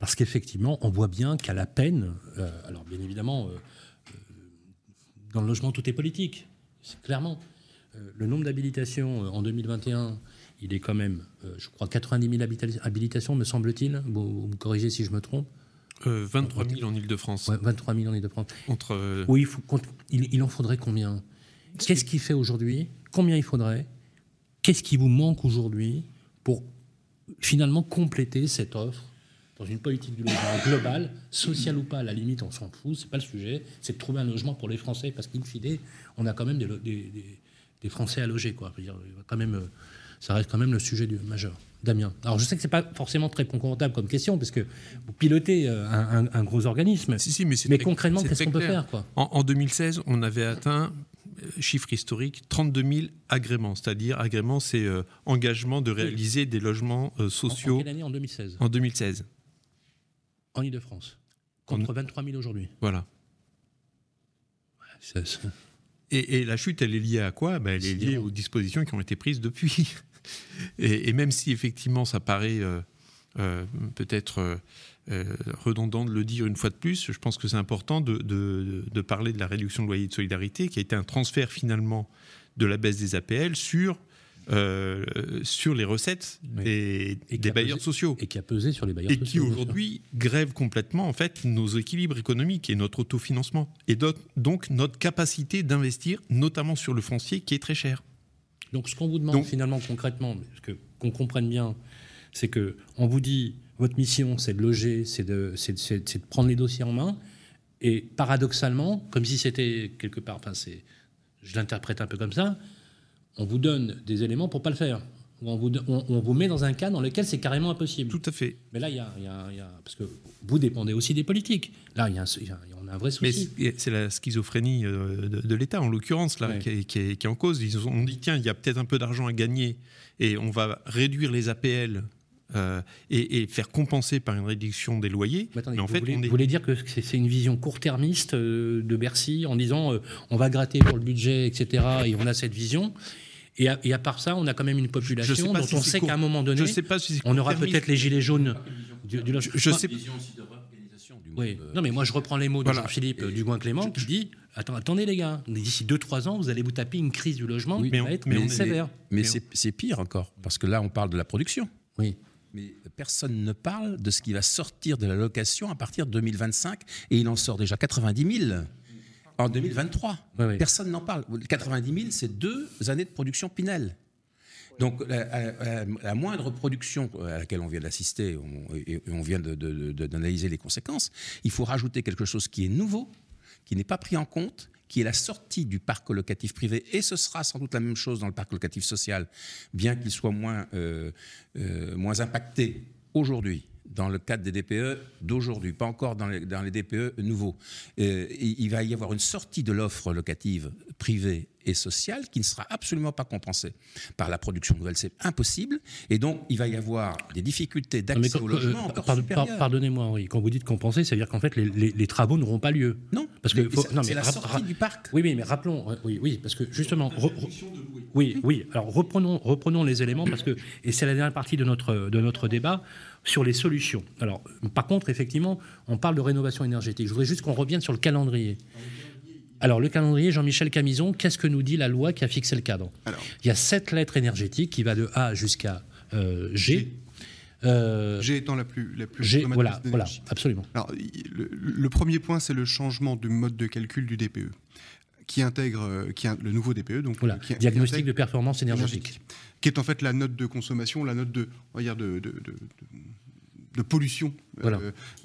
Parce qu'effectivement, on voit bien qu'à la peine, alors bien évidemment, dans le logement, tout est politique, clairement. Le nombre d'habilitations en 2021... il est quand même, je crois, 90 000 habilitations, me semble-t-il. Vous me corrigez si je me trompe. 23 000 en Île-de-France. Ouais, 23 000 en Île-de-France. Oui, il en faudrait combien ? Qu'est-ce qu'il fait aujourd'hui ? Combien il faudrait ? Qu'est-ce qui vous manque aujourd'hui pour finalement compléter cette offre dans une politique du logement globale, sociale ou pas ? À la limite, on s'en fout, c'est pas le sujet. C'est de trouver un logement pour les Français, parce qu'in fine, on a quand même des Français à loger, quoi. C'est-à-dire, quand même. Ça reste quand même le sujet majeur. Damien, alors je sais que ce n'est pas forcément très concordable comme question, parce que vous pilotez un gros organisme, mais concrètement, qu'est-ce qu'on peut faire, quoi ? En 2016, on avait atteint, chiffre historique, 32 000 agréments, c'est-à-dire agréments, c'est engagement de réaliser des logements sociaux. En quelle année ? En 2016. En 2016. En Ile-de-France, contre 23 000 aujourd'hui. Voilà. Ouais, Et la chute, elle est liée à quoi? Elle est liée aux dispositions qui ont été prises depuis. Et même si effectivement ça paraît peut-être redondant de le dire une fois de plus, je pense que c'est important de parler de la réduction de loyer de solidarité qui a été un transfert finalement de la baisse des APL sur les recettes des bailleurs sociaux. Et qui a pesé sur les bailleurs sociaux. Et qui aujourd'hui grève complètement en fait, nos équilibres économiques et notre autofinancement. Et donc notre capacité d'investir, notamment sur le foncier qui est très cher. Donc ce qu'on vous demande finalement concrètement, qu'on comprenne bien, c'est qu'on vous dit votre mission c'est de loger, c'est de prendre les dossiers en main. Et paradoxalement, comme si c'était quelque part, je l'interprète un peu comme ça, on vous donne des éléments pour ne pas le faire. On vous met dans un cas dans lequel c'est carrément impossible. Tout à fait. Mais là, il y a parce que vous dépendez aussi des politiques. Là, on a un vrai souci. Mais c'est la schizophrénie de l'État, en l'occurrence, là, qui est en cause. Ils ont dit, tiens, il y a peut-être un peu d'argent à gagner et on va réduire les APL et faire compenser par une réduction des loyers. Mais en fait, vous voulez dire que c'est une vision court-termiste de Bercy en disant, on va gratter pour le budget, etc. Et on a cette vision. Et à part ça, on a quand même une population dont on sait qu'à un moment donné, on aura peut-être les gilets jaunes du logement. Je sais pas. Oui. Non, mais moi, je reprends les mots de Jean-Philippe Dugoin-Clément qui dit « Attendez les gars, d'ici 2-3 ans, vous allez vous taper une crise du logement qui va être sévère. » Mais c'est pire encore, parce que là, on parle de la production. Oui. Mais personne ne parle de ce qui va sortir de la location à partir de 2025, et il en sort déjà 90 000. En 2023, personne n'en parle. 90 000, c'est 2 années de production Pinel. Donc, la moindre production à laquelle on vient d'assister, et on vient d'analyser les conséquences, il faut rajouter quelque chose qui est nouveau, qui n'est pas pris en compte, qui est la sortie du parc locatif privé, et ce sera sans doute la même chose dans le parc locatif social, bien qu'il soit moins impacté aujourd'hui. Dans le cadre des DPE d'aujourd'hui, pas encore dans les DPE nouveaux. Il va y avoir une sortie de l'offre locative privée et sociale qui ne sera absolument pas compensée par la production nouvelle. C'est impossible. Et donc, il va y avoir des difficultés d'accès au logement encore supérieures. Pardonnez-moi, Henri, quand vous dites compenser, ça veut dire qu'en fait, les travaux n'auront pas lieu. Non, parce que c'est la sortie du parc. Oui, mais rappelons... Oui, parce que justement... Alors, reprenons les éléments, parce que... Et c'est la dernière partie de notre débat... sur les solutions. Alors, par contre, effectivement, on parle de rénovation énergétique. Je voudrais juste qu'on revienne sur le calendrier. Alors, le calendrier, Jean-Michel Camizon, qu'est-ce que nous dit la loi qui a fixé le cadre ? Alors, il y a 7 lettres énergétiques qui va de A jusqu'à G. G étant la plus G, voilà, absolument. Alors, le premier point, c'est le changement du mode de calcul du DPE, qui intègre le nouveau DPE, donc diagnostic de performance énergétique, qui est en fait la note de consommation, la note de pollution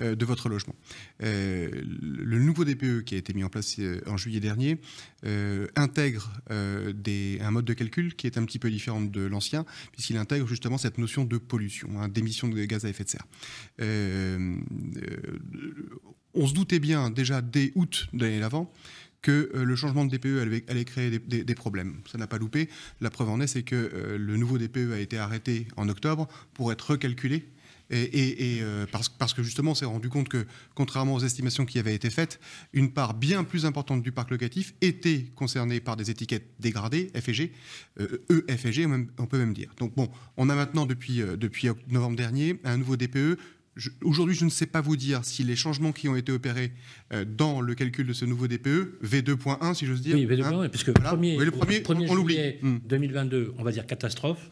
de votre logement. Le nouveau DPE qui a été mis en place en juillet dernier intègre un mode de calcul qui est un petit peu différent de l'ancien, puisqu'il intègre justement cette notion de pollution, d'émission de gaz à effet de serre. On se doutait bien déjà dès août de l'année d'avant que le changement de DPE allait créer des problèmes. Ça n'a pas loupé. La preuve en est, c'est que le nouveau DPE a été arrêté en octobre pour être recalculé. Parce que justement, on s'est rendu compte que, contrairement aux estimations qui avaient été faites, une part bien plus importante du parc locatif était concernée par des étiquettes dégradées, FG, EFG, on peut même dire. Donc bon, on a maintenant, depuis novembre dernier, un nouveau DPE. Aujourd'hui, je ne sais pas vous dire si les changements qui ont été opérés dans le calcul de ce nouveau DPE, V2.1, si j'ose dire... Oui, V2.1, puisque le 1er juillet 2022, on va dire catastrophe,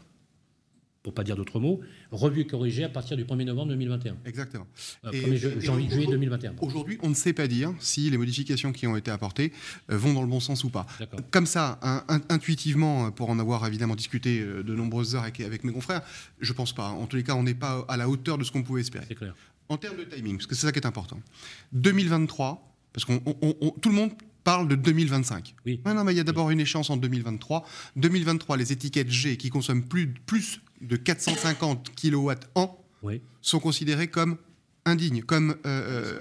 pour ne pas dire d'autres mots, revue et corrigée à partir du 1er novembre 2021. Exactement. Juillet 2021. Aujourd'hui, on ne sait pas dire si les modifications qui ont été apportées vont dans le bon sens ou pas. D'accord. Comme ça, intuitivement, pour en avoir évidemment discuté de nombreuses heures avec mes confrères, je ne pense pas. En tous les cas, on n'est pas à la hauteur de ce qu'on pouvait espérer. C'est clair. En termes de timing, parce que c'est ça qui est important. 2023, parce que tout le monde parle de 2025. Oui. Ah non, mais il y a d'abord une échéance en 2023. 2023, les étiquettes G qui consomment plus de 450 kWh sont considérées comme indignes, comme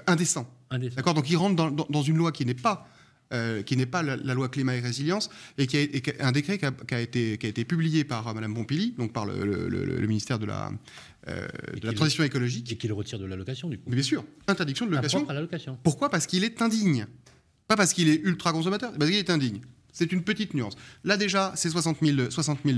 indécents. D'accord ? Donc ils rentrent dans une loi qui n'est pas la loi climat et résilience, et qui est un décret qui a été publié par Mme Pompili, donc par le ministère de la transition écologique. Et qui le retire de la location, du coup. Mais bien sûr, interdiction de location. Pourquoi ? Parce qu'il est indigne. Pas parce qu'il est ultra consommateur, parce qu'il est indigne. C'est une petite nuance. Là, déjà, c'est 60 000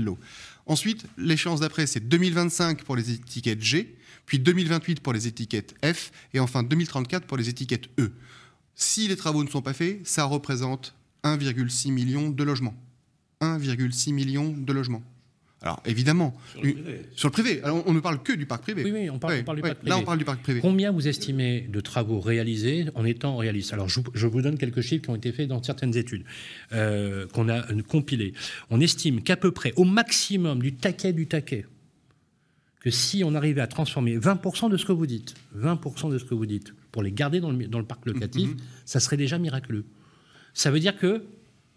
lots. Ensuite, l'échéance d'après, c'est 2025 pour les étiquettes G, puis 2028 pour les étiquettes F, et enfin 2034 pour les étiquettes E. Si les travaux ne sont pas faits, ça représente 1,6 million de logements. 1,6 million de logements. Alors, évidemment, sur le privé. Alors, on ne parle que du parc privé. Oui, on parle du parc privé. Là, on parle du parc privé. Combien vous estimez de travaux réalisés en étant réalistes ? Alors, je vous donne quelques chiffres qui ont été faits dans certaines études qu'on a compilées. On estime qu'à peu près, au maximum du taquet, que si on arrivait à transformer 20% de ce que vous dites, pour les garder dans le parc locatif, ça serait déjà miraculeux. Ça veut dire que,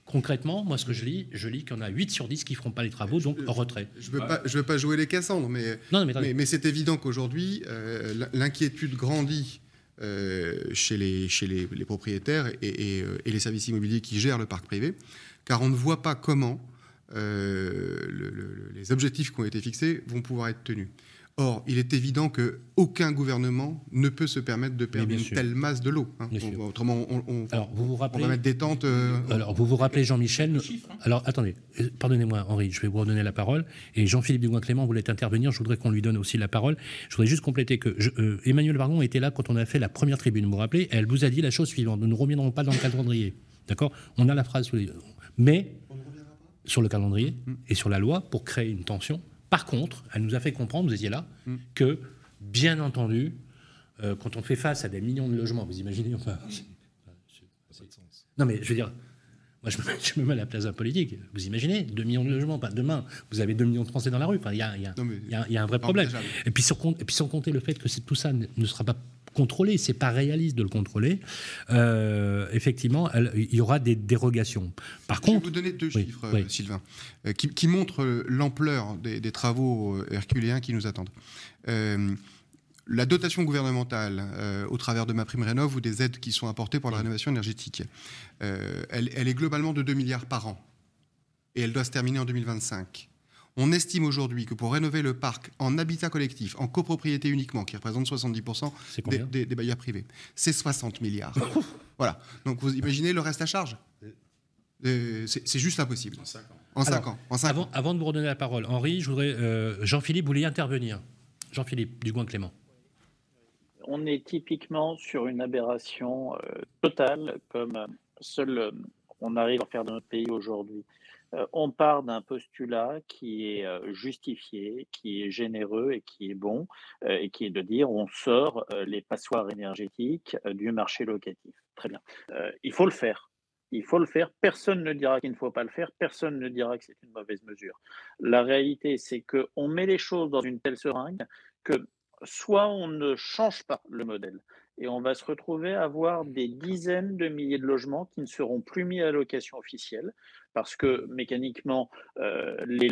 concrètement, moi, ce que je lis qu'il y en a 8 sur 10 qui ne feront pas les travaux, donc en retrait. Je ne veux pas jouer les Cassandres, mais c'est évident qu'aujourd'hui, l'inquiétude grandit chez les propriétaires et les services immobiliers qui gèrent le parc privé, car on ne voit pas comment les objectifs qui ont été fixés vont pouvoir être tenus. Or, il est évident qu'aucun gouvernement ne peut se permettre de perdre une telle masse de l'eau. Hein. Autrement, on va mettre des tentes... Alors, vous vous rappelez, Jean-Michel... Chiffres, hein. Alors, attendez, pardonnez-moi, Henri, je vais vous redonner la parole. Et Jean-Philippe Dugoin-Clément voulait intervenir, je voudrais qu'on lui donne aussi la parole. Je voudrais juste compléter que Emmanuel Vargon était là quand on a fait la première tribune, vous vous rappelez, elle vous a dit la chose suivante, nous ne reviendrons pas dans le calendrier, d'accord ? On a la phrase sous les... Mais, on ne reviendra pas sur le calendrier et sur la loi, pour créer une tension... Par contre, elle nous a fait comprendre, vous étiez là, que, bien entendu, quand on fait face à des millions de logements, vous imaginez, enfin... Ça n'a pas de sens. Non, mais je veux dire, moi, je me mets à la place d'un politique. Vous imaginez, 2 millions de logements, pas demain, vous avez 2 millions de Français dans la rue. Enfin, il y a un vrai problème. Déjà, oui. Et puis, sans compter le fait que tout ça ne sera pas contrôlé, c'est pas réaliste de le contrôler, effectivement, il y aura des dérogations. Par contre, je vais vous donner deux chiffres, Sylvain, qui montrent l'ampleur des travaux herculéens qui nous attendent. La dotation gouvernementale, au travers de MaPrimeRénov' ou des aides qui sont apportées pour la rénovation énergétique, elle est globalement de 2 milliards par an et elle doit se terminer en 2025. On estime aujourd'hui que pour rénover le parc en habitat collectif, en copropriété uniquement, qui représente 70% des bailleurs privés, c'est 60 milliards. Voilà. Donc vous imaginez le reste à charge ? C'est juste impossible. En 5 ans. Avant de vous redonner la parole, Henri, je voudrais... Jean-Philippe voulait intervenir. Jean-Philippe Dugoin-Clément. On est typiquement sur une aberration totale, comme seul on arrive à faire dans notre pays aujourd'hui. On part d'un postulat qui est justifié, qui est généreux et qui est bon, et qui est de dire on sort les passoires énergétiques du marché locatif. Très bien. Il faut le faire. Il faut le faire. Personne ne dira qu'il ne faut pas le faire. Personne ne dira que c'est une mauvaise mesure. La réalité, c'est qu'on met les choses dans une telle seringue que soit on ne change pas le modèle, et on va se retrouver à avoir des dizaines de milliers de logements qui ne seront plus mis à location officielle parce que mécaniquement, les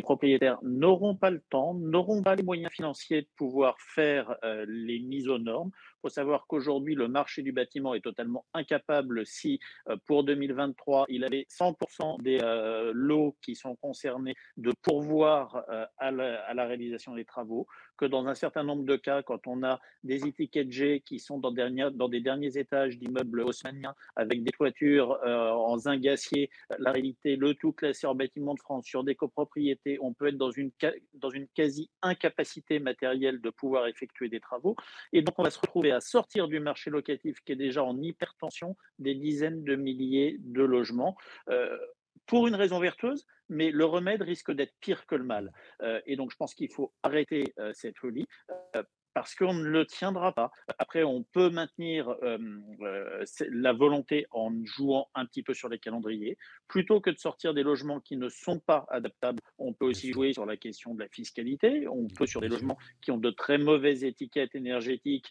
propriétaires n'auront pas le temps, n'auront pas les moyens financiers de pouvoir faire les mises aux normes. Il faut savoir qu'aujourd'hui, le marché du bâtiment est totalement incapable si, pour 2023, il avait 100% des lots qui sont concernés de pourvoir à la réalisation des travaux, que dans un certain nombre de cas, quand on a des étiquettes G qui sont dans des derniers étages d'immeubles haussmanniens avec des toitures en zinc acier, la réalité, le tout classé en bâtiment de France sur des copropriétés, on peut être dans une quasi-incapacité matérielle de pouvoir effectuer des travaux. Et donc, on va se retrouver à sortir du marché locatif qui est déjà en hypertension des dizaines de milliers de logements pour une raison vertueuse, mais le remède risque d'être pire que le mal. Et donc, je pense qu'il faut arrêter cette folie parce qu'on ne le tiendra pas. Après, on peut maintenir la volonté en jouant un petit peu sur les calendriers. Plutôt que de sortir des logements qui ne sont pas adaptables, on peut aussi jouer sur la question de la fiscalité. On peut, sur des logements qui ont de très mauvaises étiquettes énergétiques,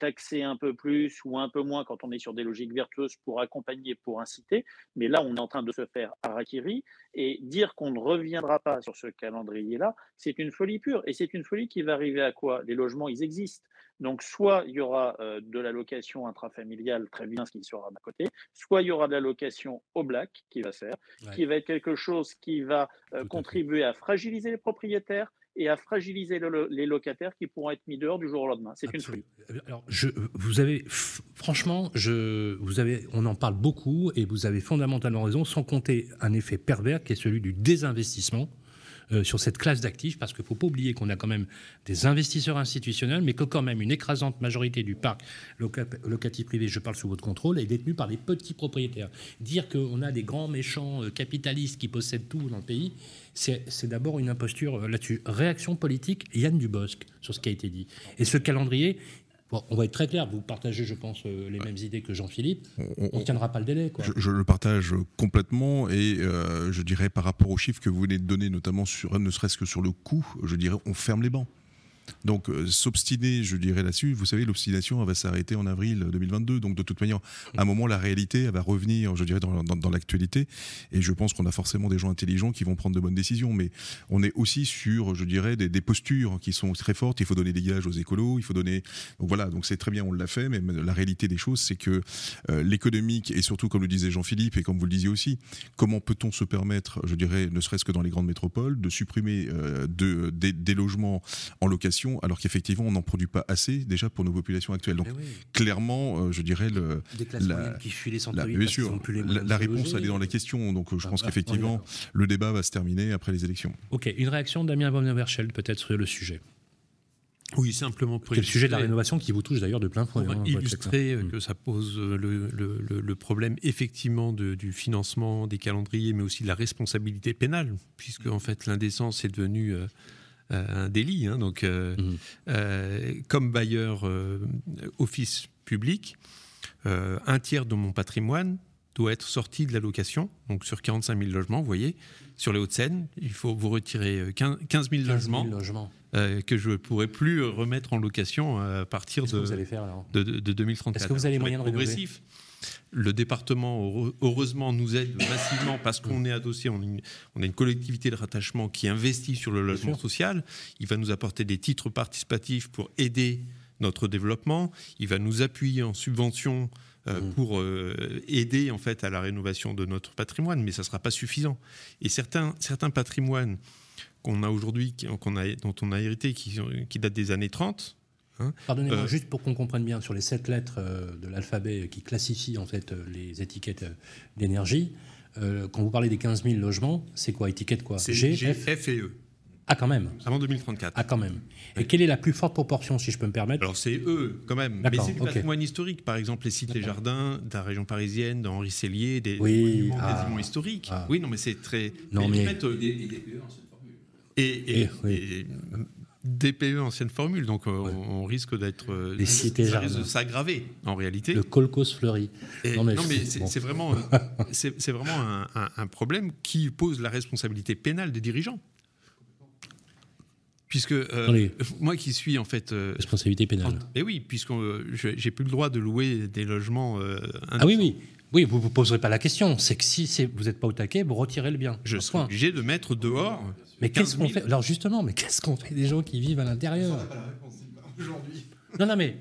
taxer un peu plus ou un peu moins quand on est sur des logiques vertueuses pour accompagner, pour inciter. Mais là, on est en train de se faire harakiri. Et dire qu'on ne reviendra pas sur ce calendrier-là, c'est une folie pure. Et c'est une folie qui va arriver à quoi ? Les logements, ils existent. Donc, soit il y aura de la location intrafamiliale, très bien, ce qui sera d'un côté, soit il y aura de la location au black qui va être quelque chose qui va contribuer à fragiliser les propriétaires et à fragiliser les locataires qui pourront être mis dehors du jour au lendemain. C'est absolument une folie. Alors, on en parle beaucoup et vous avez fondamentalement raison, sans compter un effet pervers qui est celui du désinvestissement sur cette classe d'actifs, parce qu'il ne faut pas oublier qu'on a quand même des investisseurs institutionnels, mais que quand même une écrasante majorité du parc locatif privé, je parle sous votre contrôle, est détenue par les petits propriétaires. Dire qu'on a des grands méchants capitalistes qui possèdent tout dans le pays, c'est d'abord une imposture là-dessus. Réaction politique, Yann Dubosc, sur ce qui a été dit. Et ce calendrier... Bon, on va être très clair, vous partagez, je pense, les mêmes idées que Jean-Philippe, on ne tiendra pas le délai. Quoi. Je le partage complètement et je dirais par rapport aux chiffres que vous venez de donner, notamment sur, ne serait-ce que sur le coût, je dirais on ferme les bancs. Donc s'obstiner, je dirais là-dessus, vous savez, l'obstination va s'arrêter en avril 2022, donc de toute manière, à un moment, la réalité elle va revenir, je dirais, dans l'actualité, et je pense qu'on a forcément des gens intelligents qui vont prendre de bonnes décisions, mais on est aussi sur, je dirais, des postures qui sont très fortes, il faut donner des gages aux écolos, il faut donner... Donc voilà, donc c'est très bien, on l'a fait, mais la réalité des choses, c'est que l'économique, et surtout, comme le disait Jean-Philippe, et comme vous le disiez aussi, comment peut-on se permettre, je dirais, ne serait-ce que dans les grandes métropoles, de supprimer des logements en location, alors qu'effectivement on n'en produit pas assez déjà pour nos populations actuelles. Donc oui. Clairement, je dirais des classes moyennes qui fuient les centres-villes parce qu'ils n'ont plus les moyens. La réponse elle est dans la question, donc je pense qu'effectivement le débat va se terminer après les élections. Ok, une réaction Damien Vanoverchelde peut-être sur le sujet. Oui, simplement pour... C'est le sujet de la rénovation qui vous touche d'ailleurs de plein fouet. Pour illustrer que ça pose le problème effectivement du financement des calendriers, mais aussi de la responsabilité pénale, puisque en fait l'indécence est devenue... un délit, hein, donc comme bailleur office public, un tiers de mon patrimoine doit être sorti de la location, donc sur 45 000 logements, vous voyez, sur les Hauts-de-Seine, il faut vous retirer 15 000 logements. Que je ne pourrai plus remettre en location à partir de 2034. Est-ce que vous avez moyen de rénover ? Le département, heureusement, nous aide massivement parce qu'on est adossé, on a une collectivité de rattachement qui investit sur le logement social. Il va nous apporter des titres participatifs pour aider notre développement. Il va nous appuyer en subvention pour aider en fait à la rénovation de notre patrimoine, mais ça ne sera pas suffisant. Et certains patrimoines qu'on a aujourd'hui, dont on a hérité, qui datent des années 30... Pardonnez-moi, juste pour qu'on comprenne bien, sur les 7 lettres de l'alphabet qui classifient en fait les étiquettes d'énergie, quand vous parlez des 15 000 logements, c'est quoi, étiquette quoi ? C'est G, F et E. Ah, quand même. Avant 2034. Ah, quand même. Et quelle est la plus forte proportion, si je peux me permettre ? Alors, c'est eux, quand même. D'accord, mais c'est du patrimoine historique. Par exemple, les sites, les jardins de la région parisienne, d'Henri Cellier, des monuments quasiment historiques. Ah. Oui, non, mais c'est très... Non, mais... Et DPE, ancienne formule, donc on risque d'être... les cités jardins. Ça risque de s'aggraver, en réalité. Le kolkhoz fleuri. C'est vraiment un problème qui pose la responsabilité pénale des dirigeants. Puisque moi qui suis en fait... responsabilité pénale. Mais oui, puisque j'ai plus le droit de louer des logements... indécents. Ah oui. Oui, vous ne vous poserez pas la question. C'est que si vous n'êtes pas au taquet, vous retirez le bien. Je serai obligé de mettre dehors. Mais qu'est-ce qu'on fait ? Alors justement, mais qu'est-ce qu'on fait des gens qui vivent à l'intérieur ? Ça n'a pas la réponse aujourd'hui. Non mais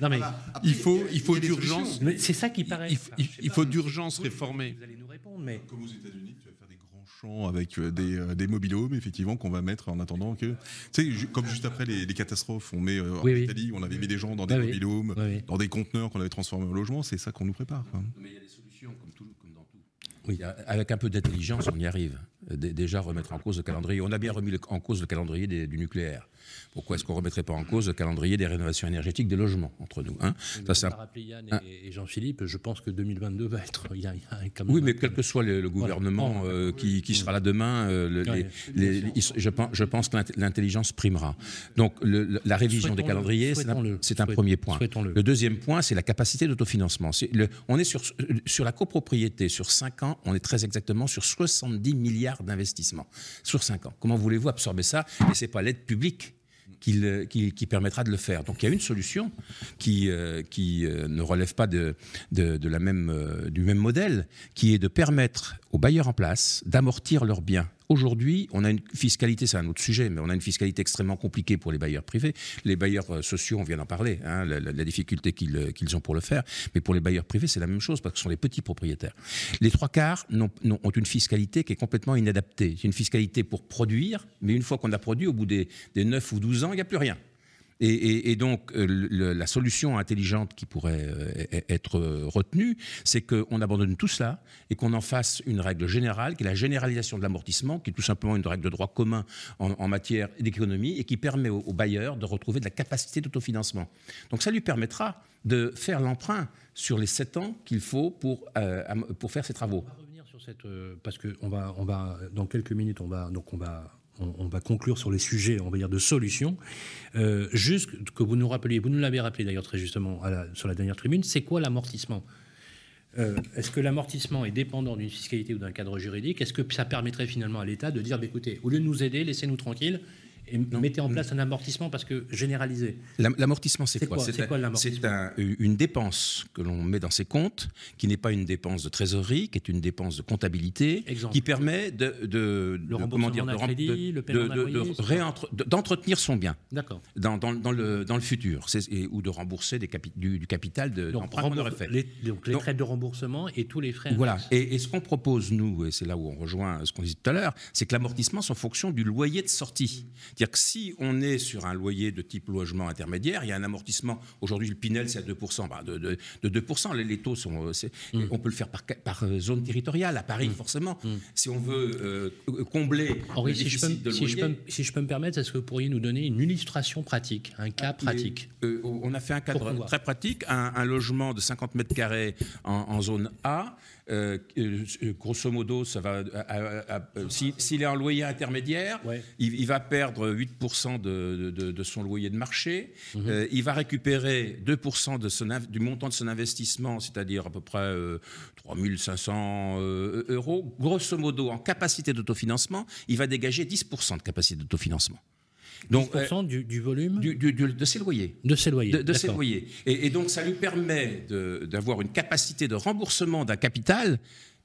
voilà. Après, il faut d'urgence. Mais c'est ça qui paraît. Il faut d'urgence réformer. Vous allez nous répondre, mais comme aux États-Unis, tu vas faire des grands champs avec des mobil-homes, effectivement, qu'on va mettre en attendant que. Tu sais, comme juste après les catastrophes, on met en Italie, on avait mis des gens dans des mobil-homes, dans des conteneurs qu'on avait transformés en logement. C'est ça qu'on nous prépare. Quoi. Mais il y a des solutions comme dans tout. Oui, avec un peu d'intelligence, on y arrive. Déjà remettre en cause le calendrier. On a bien remis en cause le calendrier du nucléaire. Pourquoi est-ce qu'on ne remettrait pas en cause le calendrier des rénovations énergétiques des logements entre nous, hein ? Ça, c'est rappelé Yann et Jean-Philippe, je pense que 2022 va être... Oui, mais quel que soit le gouvernement qui sera là demain, je pense que l'intelligence primera. Donc la révision des calendriers, c'est un premier point. Le deuxième point, c'est la capacité d'autofinancement. On est sur la copropriété, sur 5 ans, on est très exactement sur 70 milliards d'investissement sur 5 ans. Comment voulez-vous absorber ça ? Et ce n'est pas l'aide publique qui permettra de le faire. Donc il y a une solution qui ne relève pas du même modèle, qui est de permettre aux bailleurs en place d'amortir leurs biens Aujourd'hui, on a une fiscalité, c'est un autre sujet, mais on a une fiscalité extrêmement compliquée pour les bailleurs privés. Les bailleurs sociaux, on vient d'en parler, hein, la difficulté qu'ils ont pour le faire. Mais pour les bailleurs privés, c'est la même chose, parce que ce sont les petits propriétaires. Les trois quarts ont une fiscalité qui est complètement inadaptée. C'est une fiscalité pour produire, mais une fois qu'on a produit, au bout des 9 ou 12 ans, il n'y a plus rien. Et donc, la solution intelligente qui pourrait être retenue, c'est qu'on abandonne tout cela et qu'on en fasse une règle générale, qui est la généralisation de l'amortissement, qui est tout simplement une règle de droit commun en matière d'économie et qui permet aux bailleurs de retrouver de la capacité d'autofinancement. Donc, ça lui permettra de faire l'emprunt sur les 7 ans qu'il faut pour faire ses travaux. On va revenir sur cette... parce que on va, dans quelques minutes, on va conclure sur les sujets, on va dire, de solutions. Juste que vous nous rappeliez, vous nous l'avez rappelé d'ailleurs très justement sur la dernière tribune, c'est quoi l'amortissement ? Est-ce que l'amortissement est dépendant d'une fiscalité ou d'un cadre juridique ? Est-ce que ça permettrait finalement à l'État de dire, écoutez, au lieu de nous aider, laissez-nous tranquilles et mettez en place un amortissement, parce que généralisé. L'amortissement, c'est quoi ? C'est quoi l'amortissement ? C'est une dépense que l'on met dans ses comptes, qui n'est pas une dépense de trésorerie, qui est une dépense de comptabilité, exemple, qui permet d'entretenir son bien. D'accord. Dans le futur, ou de rembourser du capital d'emprunt qu'on aurait fait. Donc les frais de remboursement et tous les frais. Voilà. Et ce qu'on propose, nous, et c'est là où on rejoint ce qu'on disait tout à l'heure, c'est que l'amortissement soit en fonction du loyer de sortie. C'est-à-dire que si on est sur un loyer de type logement intermédiaire, il y a un amortissement. Aujourd'hui, le Pinel, c'est à 2%. De 2%, les taux sont... On peut le faire par zone territoriale, à Paris, forcément. Si on veut combler Henri, le déficit de loyer... Si je peux me permettre, est-ce que vous pourriez nous donner une illustration pratique, un cas pratique ? On a fait un cadre très pratique. Un logement de 50 mètres carrés en zone A... grosso modo, ça va. S'il est en loyer intermédiaire, ouais, il va perdre 8% de son loyer de marché. Il va récupérer 2% du montant de son investissement, c'est-à-dire à peu près 3500 euros. Grosso modo, en capacité d'autofinancement, il va dégager 10% de capacité d'autofinancement. Donc, 10% du volume de ses loyers. De ses loyers. Et donc, ça lui permet d'avoir une capacité de remboursement d'un capital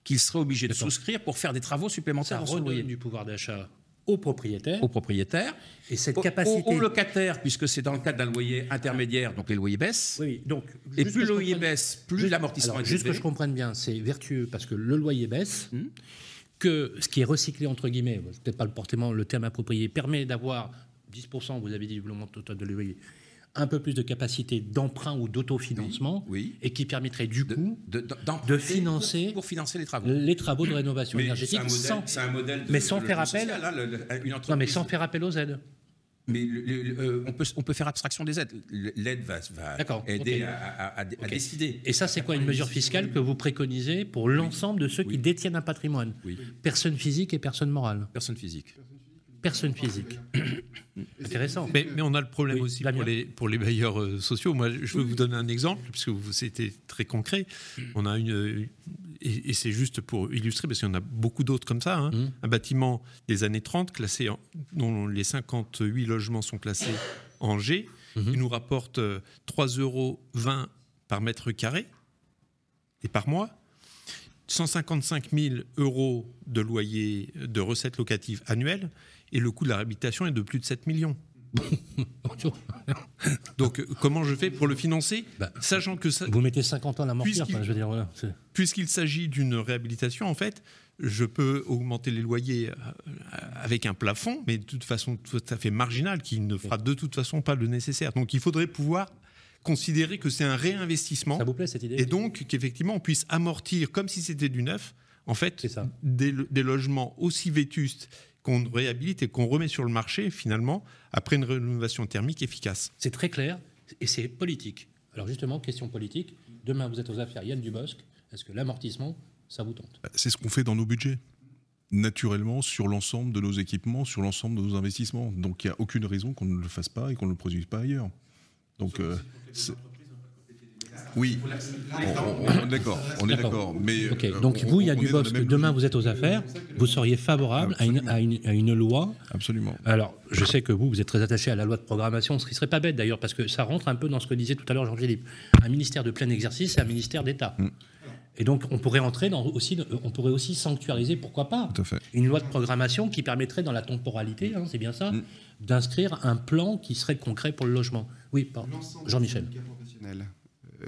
qu'il serait obligé de souscrire pour faire des travaux supplémentaires. Ça redonne du pouvoir d'achat au propriétaire. Et cette capacité... Au locataire, puisque c'est dans le cadre d'un loyer intermédiaire, donc les loyers baissent. Oui, donc... Et plus le loyer baisse, plus l'amortissement est élevé. Juste que je comprenne bien, c'est vertueux, parce que le loyer baisse... Que ce qui est recyclé, entre guillemets, peut-être pas forcément le terme approprié, permet d'avoir 10%, vous avez dit, du montant total de loyer, un peu plus de capacité d'emprunt ou d'autofinancement, et qui permettrait du coup de financer pour financer les travaux de rénovation énergétique, sans faire appel aux aides. Mais on peut faire abstraction des aides. L'aide va aider à décider. Et ça, c'est quoi une mesure fiscale que vous préconisez pour l'ensemble de ceux qui détiennent un patrimoine ? Personne physique et personne morale. Personne physique. Intéressant. Mais on a le problème aussi pour les bailleurs sociaux. Moi, je veux vous donner un exemple, puisque c'était très concret. On a et c'est juste pour illustrer, parce qu'il y en a beaucoup d'autres comme ça. Un bâtiment des années 30, classé dont les 58 logements sont classés en G, qui nous rapporte 3,20 euros par mètre carré et par mois. 155 000 euros de loyer de recettes locatives annuelles, et le coût de la réhabilitation est de plus de 7 millions. Donc, comment je fais pour le financer, sachant que ça... Vous mettez 50 ans à l'amortir, je veux dire, voilà. Puisqu'il s'agit d'une réhabilitation, en fait, je peux augmenter les loyers avec un plafond, mais de toute façon tout à fait marginal, qui ne fera de toute façon pas le nécessaire. Donc, il faudrait pouvoir considérer que c'est un réinvestissement. Ça vous plaît, cette idée ? Et donc, qu'effectivement, on puisse amortir, comme si c'était du neuf, en fait, des logements aussi vétustes qu'on réhabilite et qu'on remet sur le marché, finalement, après une rénovation thermique efficace. C'est très clair et c'est politique. Alors justement, question politique, demain vous êtes aux affaires Yann Dubosc, est-ce que l'amortissement, ça vous tente ? C'est ce qu'on fait dans nos budgets, naturellement, sur l'ensemble de nos équipements, sur l'ensemble de nos investissements. Donc il n'y a aucune raison qu'on ne le fasse pas et qu'on ne le produise pas ailleurs. Donc... Oui, on est d'accord. Mais donc vous, il y a Dubosc, demain vous êtes aux affaires, vous seriez favorable à une loi. Absolument. Alors, je sais que vous êtes très attaché à la loi de programmation, ce qui ne serait pas bête d'ailleurs, parce que ça rentre un peu dans ce que disait tout à l'heure Jean-Philippe. Un ministère de plein exercice, c'est un ministère d'État. Et donc, on pourrait entrer dans aussi, on pourrait aussi sanctuariser, pourquoi pas, une loi de programmation qui permettrait, dans la temporalité, hein, c'est bien ça, d'inscrire un plan qui serait concret pour le logement. Oui, pardon, Jean-Michel.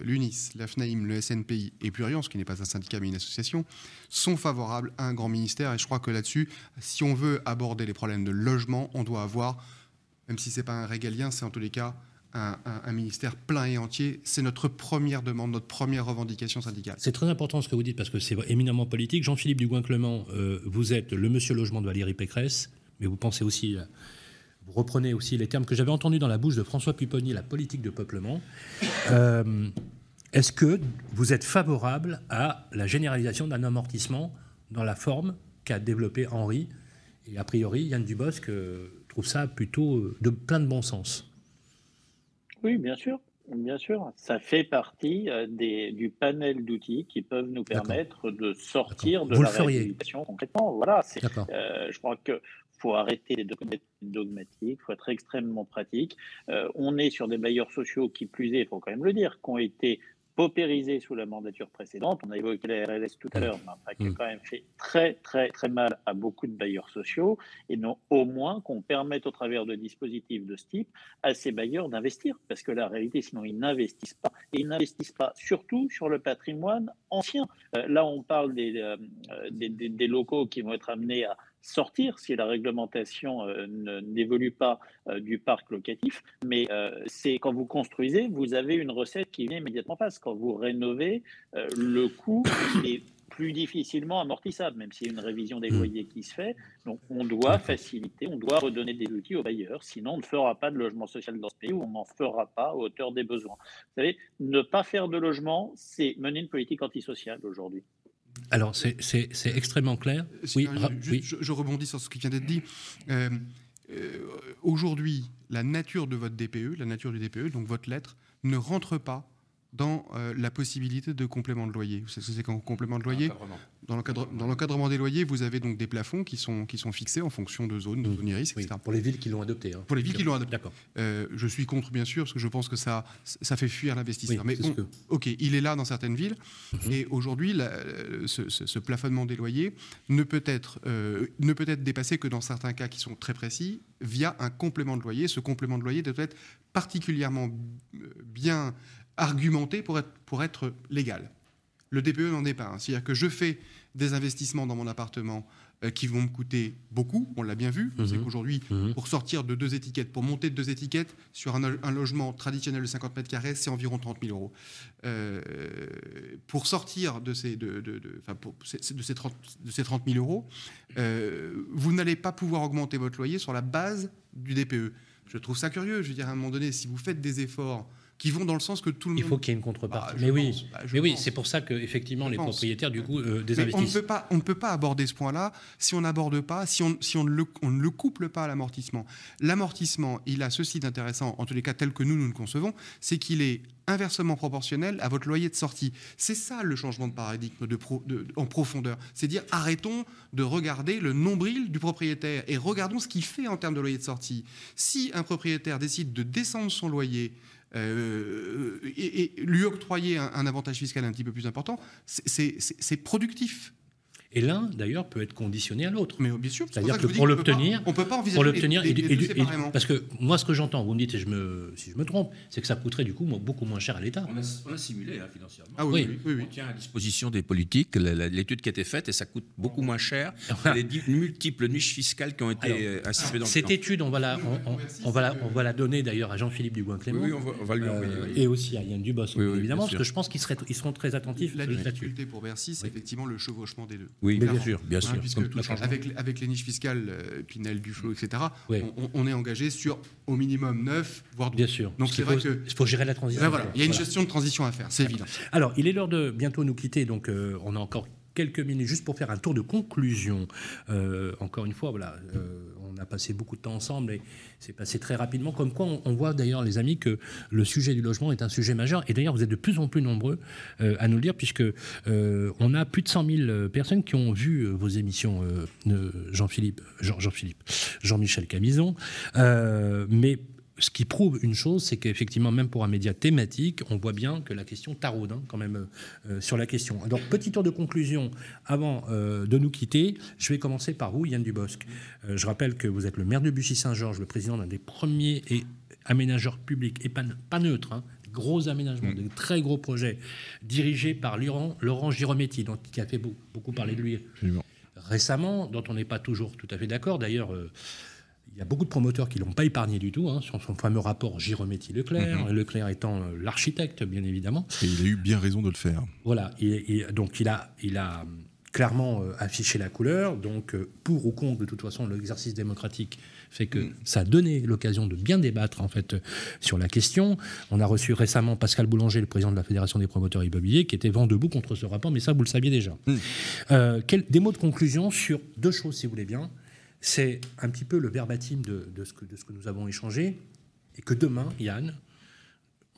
L'UNIS, l'AFNAIM, le SNPI et Plurience, qui n'est pas un syndicat mais une association, sont favorables à un grand ministère. Et je crois que là-dessus, si on veut aborder les problèmes de logement, on doit avoir, même si ce n'est pas un régalien, c'est en tous les cas un ministère plein et entier. C'est notre première demande, notre première revendication syndicale. C'est très important ce que vous dites parce que c'est éminemment politique. Jean-Philippe Dugoin-Clément, vous êtes le monsieur logement de Valérie Pécresse, mais vous pensez aussi... Vous reprenez aussi les termes que j'avais entendus dans la bouche de François Pupponi, la politique de peuplement. Est-ce que vous êtes favorable à la généralisation d'un amortissement dans la forme qu'a développé Henri ? Et a priori, Yann Dubosc trouve ça plutôt de plein de bon sens. Oui, bien sûr. Bien sûr. Ça fait partie du panel d'outils qui peuvent nous permettre de sortir de la réhabilitation concrètement. Voilà, je crois que... Il faut arrêter d'être dogmatique, il faut être extrêmement pratique. On est sur des bailleurs sociaux qui, plus est, il faut quand même le dire, qui ont été paupérisés sous la mandature précédente. On a évoqué la RLS tout à l'heure, mais qui a quand même fait très, très, très mal à beaucoup de bailleurs sociaux. Et non, au moins qu'on permette, au travers de dispositifs de ce type, à ces bailleurs d'investir. Parce que la réalité, sinon, ils n'investissent pas. Et ils n'investissent pas, surtout sur le patrimoine ancien. Là, on parle des locaux qui vont être amenés à sortir si la réglementation n'évolue pas du parc locatif, mais c'est quand vous construisez, vous avez une recette qui vient immédiatement en face. Quand vous rénovez, le coût est plus difficilement amortissable, même s'il y a une révision des loyers qui se fait. Donc on doit faciliter, on doit redonner des outils aux bailleurs, sinon on ne fera pas de logement social dans ce pays, ou on n'en fera pas à hauteur des besoins. Vous savez, ne pas faire de logement, c'est mener une politique antisociale aujourd'hui. Alors, c'est extrêmement clair. Oui, je rebondis sur ce qui vient d'être dit. Aujourd'hui, la nature de votre DPE, la nature du DPE, donc votre lettre, ne rentre pas dans la possibilité de complément de loyer. Vous savez ce que c'est qu'un complément de loyer ? Dans l'encadrement des loyers, vous avez donc des plafonds qui sont fixés en fonction de zones, de zone iris, etc. Oui, pour les villes qui l'ont adopté. Hein. Pour les villes qui l'ont adopté. D'accord. Je suis contre, bien sûr, parce que je pense que ça fait fuir l'investisseur. Oui, mais OK, il est là dans certaines villes. Et aujourd'hui, ce plafonnement des loyers ne peut être dépassé que dans certains cas qui sont très précis, via un complément de loyer. Ce complément de loyer doit être particulièrement bien argumenté pour être légal. Le DPE n'en est pas un. C'est-à-dire que je fais des investissements dans mon appartement qui vont me coûter beaucoup, on l'a bien vu. C'est qu'aujourd'hui, pour sortir de deux étiquettes, pour monter de deux étiquettes, sur un logement traditionnel de 50 mètres carrés, c'est environ 30 000 euros. Pour sortir de ces 30 000 euros, vous n'allez pas pouvoir augmenter votre loyer sur la base du DPE. Je trouve ça curieux. Je veux dire, à un moment donné, si vous faites des efforts qui vont dans le sens que tout le monde... Il faut qu'il y ait une contrepartie. Oui, c'est pour ça que effectivement les propriétaires du coup désinvestissent. On ne peut pas aborder ce point-là si on n'aborde pas, si on ne le couple pas à l'amortissement. L'amortissement, il a ceci d'intéressant, en tous les cas tel que nous le concevons, c'est qu'il est inversement proportionnel à votre loyer de sortie. C'est ça le changement de paradigme en profondeur. C'est dire arrêtons de regarder le nombril du propriétaire et regardons ce qu'il fait en termes de loyer de sortie. Si un propriétaire décide de descendre son loyer et lui octroyer un avantage fiscal un petit peu plus important, c'est productif. Et l'un, d'ailleurs, peut être conditionné à l'autre. Mais bien sûr, c'est-à-dire que pour l'obtenir, on ne peut pas envisager les deux séparément. Parce que moi, ce que j'entends, vous me dites, si je me trompe, c'est que ça coûterait du coup beaucoup moins cher à l'État. On a simulé financièrement. Ah oui. On tient à disposition des politiques l'étude qui a été faite et ça coûte beaucoup moins cher. Enfin, les multiples niches fiscales qui ont été instituées dans le temps. Cette étude, on va la donner d'ailleurs à Jean-Philippe Dugoin-Clément. Oui, on va lui envoyer. Et aussi à Yann Dubosc, évidemment, parce que je pense qu'ils seront très attentifs. La difficulté pour Bercy, c'est effectivement le chevauchement des deux. Oui, bien sûr. Avec les niches fiscales, Pinel, Duflot, etc., on est engagé sur au minimum 9, voire 12. Bien sûr. Donc il faut gérer la transition. Ben voilà, il y a une gestion de transition à faire, c'est évident. Alors, il est l'heure de bientôt nous quitter, donc on a encore quelques minutes juste pour faire un tour de conclusion. Encore une fois, voilà, on a passé beaucoup de temps ensemble et c'est passé très rapidement. Comme quoi, on voit d'ailleurs, les amis, que le sujet du logement est un sujet majeur. Et d'ailleurs, vous êtes de plus en plus nombreux à nous le dire, puisque on a plus de 100 000 personnes qui ont vu vos émissions, Jean-Michel Camizon. Mais ce qui prouve une chose, c'est qu'effectivement, même pour un média thématique, on voit bien que la question taraude quand même sur la question. Alors, petit tour de conclusion avant de nous quitter. Je vais commencer par vous, Yann Dubosc. Je rappelle que vous êtes le maire de Bussy-Saint-Georges, le président d'un des premiers aménageurs publics, et pas neutre, gros aménagements, de très gros projets dirigés par Laurent Girometti, donc, qui a fait beaucoup parler de lui récemment, dont on n'est pas toujours tout à fait d'accord. D'ailleurs, il y a beaucoup de promoteurs qui ne l'ont pas épargné du tout, sur son fameux rapport Girometti-Leclerc, Leclerc étant l'architecte, bien évidemment. Et il a eu bien raison de le faire. Voilà, donc il a clairement affiché la couleur, donc pour ou contre, de toute façon, l'exercice démocratique fait que ça a donné l'occasion de bien débattre, en fait, sur la question. On a reçu récemment Pascal Boulanger, le président de la Fédération des promoteurs immobiliers, qui était vent debout contre ce rapport, mais ça, vous le saviez déjà. Des mots de conclusion sur deux choses, si vous voulez bien. C'est un petit peu le verbatim de ce que nous avons échangé, et que demain, Yann,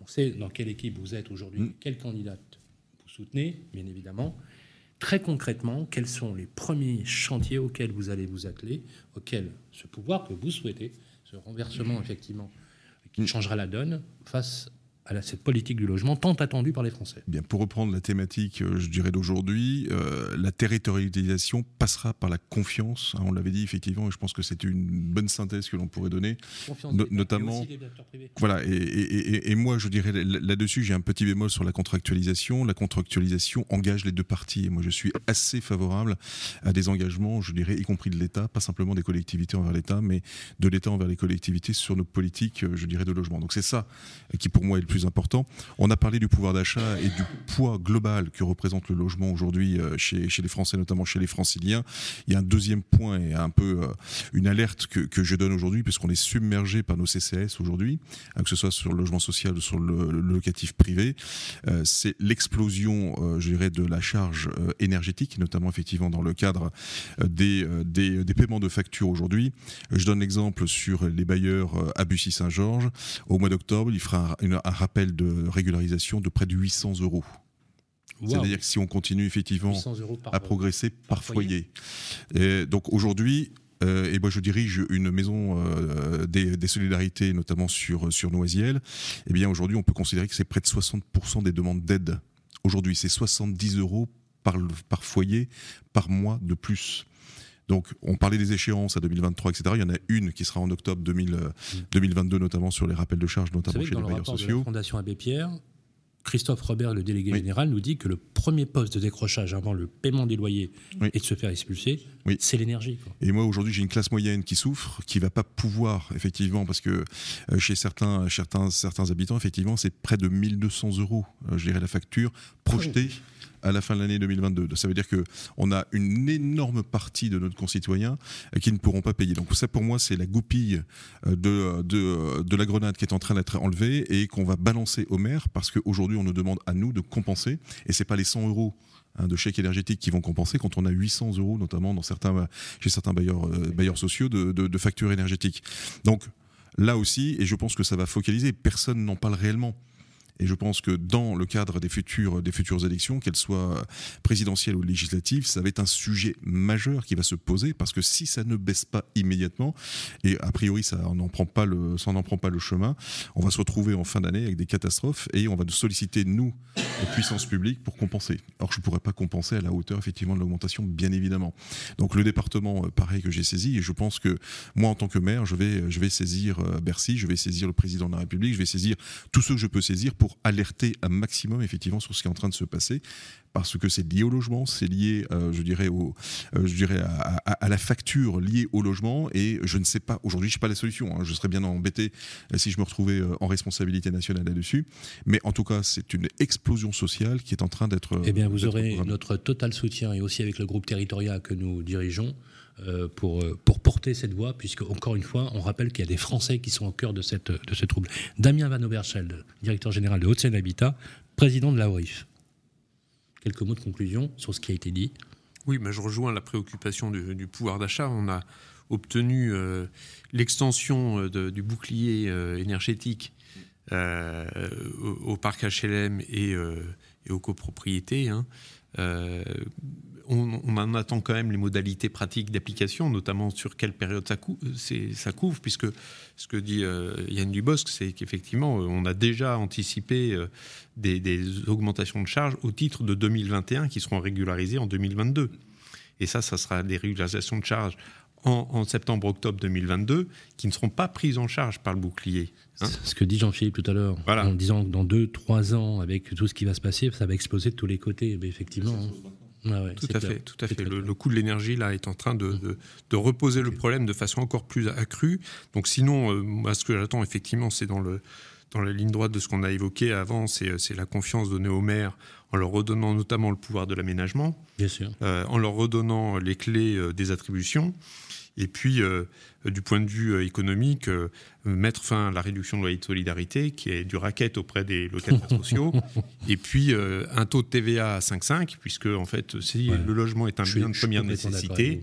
on sait dans quelle équipe vous êtes aujourd'hui, quelle candidate vous soutenez, bien évidemment. Très concrètement, quels sont les premiers chantiers auxquels vous allez vous atteler, auxquels ce pouvoir que vous souhaitez, ce renversement, effectivement, qui changera la donne face à cette politique du logement tant attendue par les Français? Bien, pour reprendre la thématique, je dirais d'aujourd'hui, la territorialisation passera par la confiance. On l'avait dit effectivement, et je pense que c'est une bonne synthèse que l'on pourrait donner, notamment. Voilà. Et moi, je dirais là-dessus, j'ai un petit bémol sur la contractualisation. La contractualisation engage les deux parties. Et moi, je suis assez favorable à des engagements, je dirais, y compris de l'État, pas simplement des collectivités envers l'État, mais de l'État envers les collectivités sur nos politiques, je dirais, de logement. Donc c'est ça qui, pour moi, est le plus important. On a parlé du pouvoir d'achat et du poids global que représente le logement aujourd'hui chez les Français, notamment chez les Franciliens. Il y a un deuxième point et un peu une alerte que je donne aujourd'hui, puisqu'on est submergé par nos CCAS aujourd'hui, que ce soit sur le logement social ou sur le locatif privé. C'est l'explosion, je dirais, de la charge énergétique, notamment effectivement dans le cadre des paiements de factures aujourd'hui. Je donne l'exemple sur les bailleurs à Bussy-Saint-Georges. Au mois d'octobre, il fera un rappel de régularisation de près de 800 €. Wow. C'est-à-dire que si on continue effectivement à progresser par foyer. Et donc aujourd'hui, et moi je dirige une maison des solidarités, notamment sur Noisiel, et bien aujourd'hui on peut considérer que c'est près de 60% des demandes d'aide. Aujourd'hui c'est 70 € par foyer, par mois de plus. Donc, on parlait des échéances à 2023, etc. Il y en a une qui sera en octobre 2022, notamment sur les rappels de charges, notamment chez les bailleurs sociaux. De la Fondation Abbé Pierre, Christophe Robert, le délégué général, nous dit que le premier poste de décrochage avant le paiement des loyers et de se faire expulser, c'est l'énergie. Et moi, aujourd'hui, j'ai une classe moyenne qui souffre, qui ne va pas pouvoir, effectivement, parce que chez certains habitants, effectivement, c'est près de 1 200 €, je dirais, la facture projetée à la fin de l'année 2022. Ça veut dire qu'on a une énorme partie de nos concitoyens qui ne pourront pas payer. Donc ça, pour moi, c'est la goupille de la grenade qui est en train d'être enlevée et qu'on va balancer au maire, parce qu'aujourd'hui, on nous demande à nous de compenser. Et ce n'est pas les 100 € de chèques énergétiques qui vont compenser quand on a 800 €, notamment chez certains bailleurs sociaux, de factures énergétiques. Donc là aussi, et je pense que ça va focaliser, personne n'en parle réellement. Et je pense que dans le cadre des futures élections, qu'elles soient présidentielles ou législatives, ça va être un sujet majeur qui va se poser, parce que si ça ne baisse pas immédiatement, et a priori ça n'en prend pas le chemin, on va se retrouver en fin d'année avec des catastrophes et on va nous solliciter, nous, les puissances publiques, pour compenser. Or, je ne pourrais pas compenser à la hauteur, effectivement, de l'augmentation, bien évidemment. Donc le département, pareil, que j'ai saisi, et je pense que moi, en tant que maire, je vais saisir Bercy, je vais saisir le président de la République, je vais saisir tous ceux que je peux saisir pour alerter un maximum, effectivement, sur ce qui est en train de se passer, parce que c'est lié au logement, c'est lié, je dirais à la facture liée au logement, et je ne sais pas, aujourd'hui, je n'ai pas la solution, je serais bien embêté si je me retrouvais en responsabilité nationale là-dessus, mais en tout cas, c'est une explosion sociale qui est en train d'être... Eh bien, vous aurez notre total soutien, et aussi avec le groupe Territoria que nous dirigeons, pour porter cette voix, puisque, encore une fois, on rappelle qu'il y a des Français qui sont au cœur de ce trouble. Damien Vanoverchelde, directeur général de Hauts-de-Seine Habitat, président de la ORIF. Quelques mots de conclusion sur ce qui a été dit. Oui, mais je rejoins la préoccupation du pouvoir d'achat. On a obtenu l'extension du bouclier énergétique au parc HLM et aux copropriétés, On en attend quand même les modalités pratiques d'application, notamment sur quelle période ça couvre, puisque ce que dit Yann Dubosc, c'est qu'effectivement, on a déjà anticipé des augmentations de charges au titre de 2021 qui seront régularisées en 2022. Et ça sera des régularisations de charges en septembre-octobre 2022 qui ne seront pas prises en charge par le bouclier. Ce que dit Jean-Philippe tout à l'heure, en disant que dans 2-3 ans, avec tout ce qui va se passer, ça va exploser de tous les côtés. Mais effectivement... Ah ouais, tout à fait. Le coût de l'énergie là est en train de reposer le problème de façon encore plus accrue. Donc sinon, moi, ce que j'attends effectivement, c'est dans la ligne droite de ce qu'on a évoqué avant, c'est la confiance donnée aux maires en leur redonnant notamment le pouvoir de l'aménagement, bien sûr, en leur redonnant les clés des attributions. Et puis, du point de vue économique, mettre fin à la réduction de loyer de solidarité, qui est du racket auprès des locataires sociaux, et puis un taux de TVA à 5,5, puisque en fait, si le logement est un bien de première nécessité,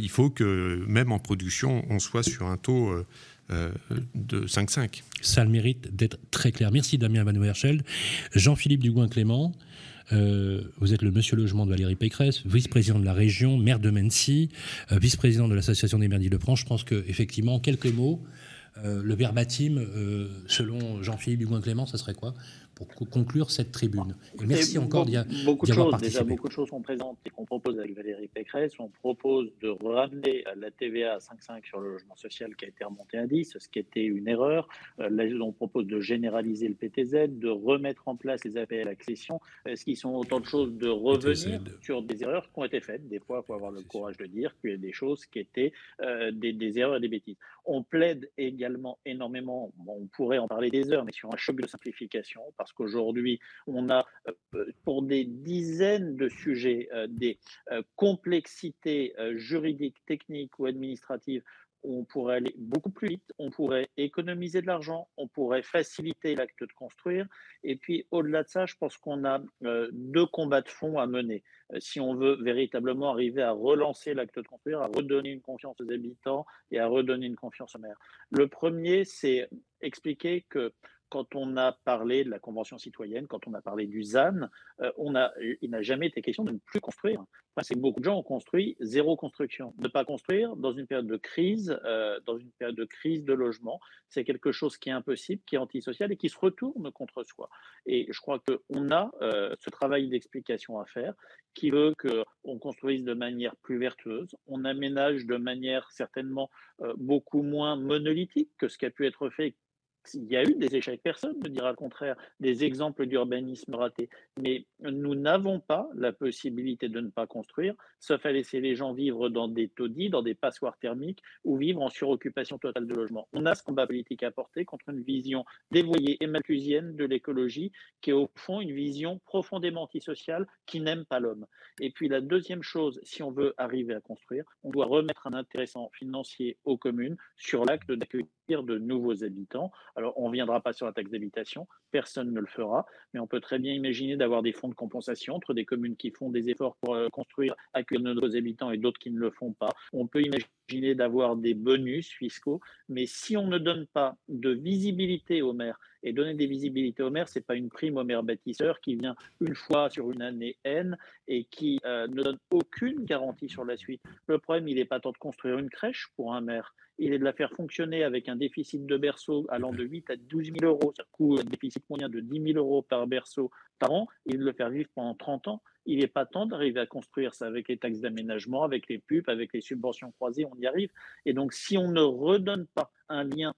il faut que, même en production, on soit sur un taux... de 5,5. Ça a le mérite d'être très clair. Merci Damien Vanoverchelde. Jean-Philippe Dugoin-Clément, vous êtes le monsieur logement de Valérie Pécresse, vice-président de la région, maire de Mennecy, vice-président de l'association des maires d'Île-de-France. Je pense qu'effectivement, quelques mots, le verbatim, selon Jean-Philippe Dugoin-Clément, ça serait quoi pour conclure cette tribune? Et merci encore d'y avoir participé. Déjà, beaucoup de choses sont présentes et qu'on propose avec Valérie Pécresse. On propose de ramener la TVA à 5,5 sur le logement social qui a été remonté à 10, ce qui était une erreur. Là, on propose de généraliser le PTZ, de remettre en place les APL accession, ce qui sont autant de choses, de revenir sur des erreurs qui ont été faites. Des fois, il faut avoir le courage de dire qu'il y a des choses qui étaient des erreurs et des bêtises. On plaide également énormément, on pourrait en parler des heures, mais sur un choc de simplification, parce qu'aujourd'hui, on a pour des dizaines de sujets des complexités juridiques, techniques ou administratives. On pourrait aller beaucoup plus vite, on pourrait économiser de l'argent, on pourrait faciliter l'acte de construire. Et puis, au-delà de ça, je pense qu'on a deux combats de fond à mener. Si on veut véritablement arriver à relancer l'acte de construire, à redonner une confiance aux habitants et à redonner une confiance aux maires. Le premier, c'est expliquer que quand on a parlé de la Convention citoyenne, quand on a parlé du ZAN, il n'a jamais été question de ne plus construire. Enfin, c'est que beaucoup de gens ont construit zéro construction. Ne pas construire dans une période de crise, de logement, c'est quelque chose qui est impossible, qui est antisocial et qui se retourne contre soi. Et je crois qu'on a ce travail d'explication à faire qui veut qu'on construise de manière plus vertueuse, on aménage de manière certainement beaucoup moins monolithique que ce qui a pu être fait. Il y a eu des échecs, personne ne dira le contraire, des exemples d'urbanisme raté. Mais nous n'avons pas la possibilité de ne pas construire, sauf à laisser les gens vivre dans des taudis, dans des passoires thermiques ou vivre en suroccupation totale de logements. On a ce combat politique à porter contre une vision dévoyée et malthusienne de l'écologie qui est au fond une vision profondément antisociale qui n'aime pas l'homme. Et puis la deuxième chose, si on veut arriver à construire, on doit remettre un intéressant financier aux communes sur l'acte d'accueillir de nouveaux habitants. Alors, on ne viendra pas sur la taxe d'habitation, personne ne le fera, mais on peut très bien imaginer d'avoir des fonds de compensation entre des communes qui font des efforts pour construire, accueillir de nouveaux habitants et d'autres qui ne le font pas. On peut imaginer d'avoir des bonus fiscaux, mais si on ne donne pas de visibilité aux maires, et donner des visibilités aux maires, ce n'est pas une prime aux maires bâtisseurs qui vient une fois sur une année N et qui ne donne aucune garantie sur la suite. Le problème, il n'est pas tant de construire une crèche pour un maire, il est de la faire fonctionner avec un déficit de berceau allant de 8 à 12 000 euros, c'est-à-dire un déficit moyen de 10 000 euros par berceau par an, et de le faire vivre pendant 30 ans. Il n'est pas temps d'arriver à construire ça avec les taxes d'aménagement, avec les PUP, avec les subventions croisées, on y arrive. Et donc, si on ne redonne pas un lien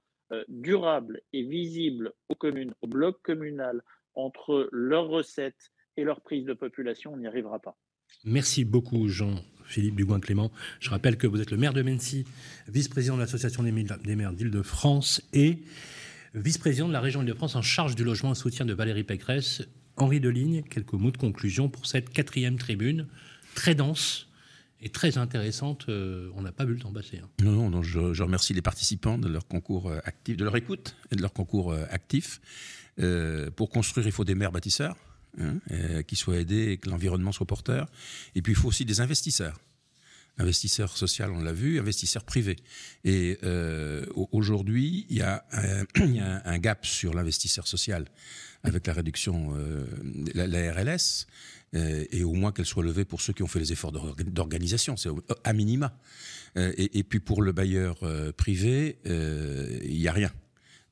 durable et visible aux communes, au bloc communal, entre leurs recettes et leur prise de population, on n'y arrivera pas. Merci beaucoup Jean-Philippe Dugoin-Clément. Je rappelle que vous êtes le maire de Mennecy, vice-président de l'Association des maires d'Île-de-France et vice-président de la région Île-de-France en charge du logement au soutien de Valérie Pécresse. Henri Deligne, quelques mots de conclusion pour cette quatrième tribune très dense et très intéressante, on n'a pas vu le temps passer. Non, je remercie les participants de leur concours actif, de leur écoute et de leur concours actif. Pour construire, il faut des maires bâtisseurs qui soient aidés et que l'environnement soit porteur. Et puis, il faut aussi des investisseurs. investisseur social, on l'a vu, investisseur privé. Et aujourd'hui, il y a un gap sur l'investisseur social avec la réduction, la RLS, et au moins qu'elle soit levée pour ceux qui ont fait les efforts d'organisation, c'est à minima. Et puis pour le bailleur privé, il n'y a rien.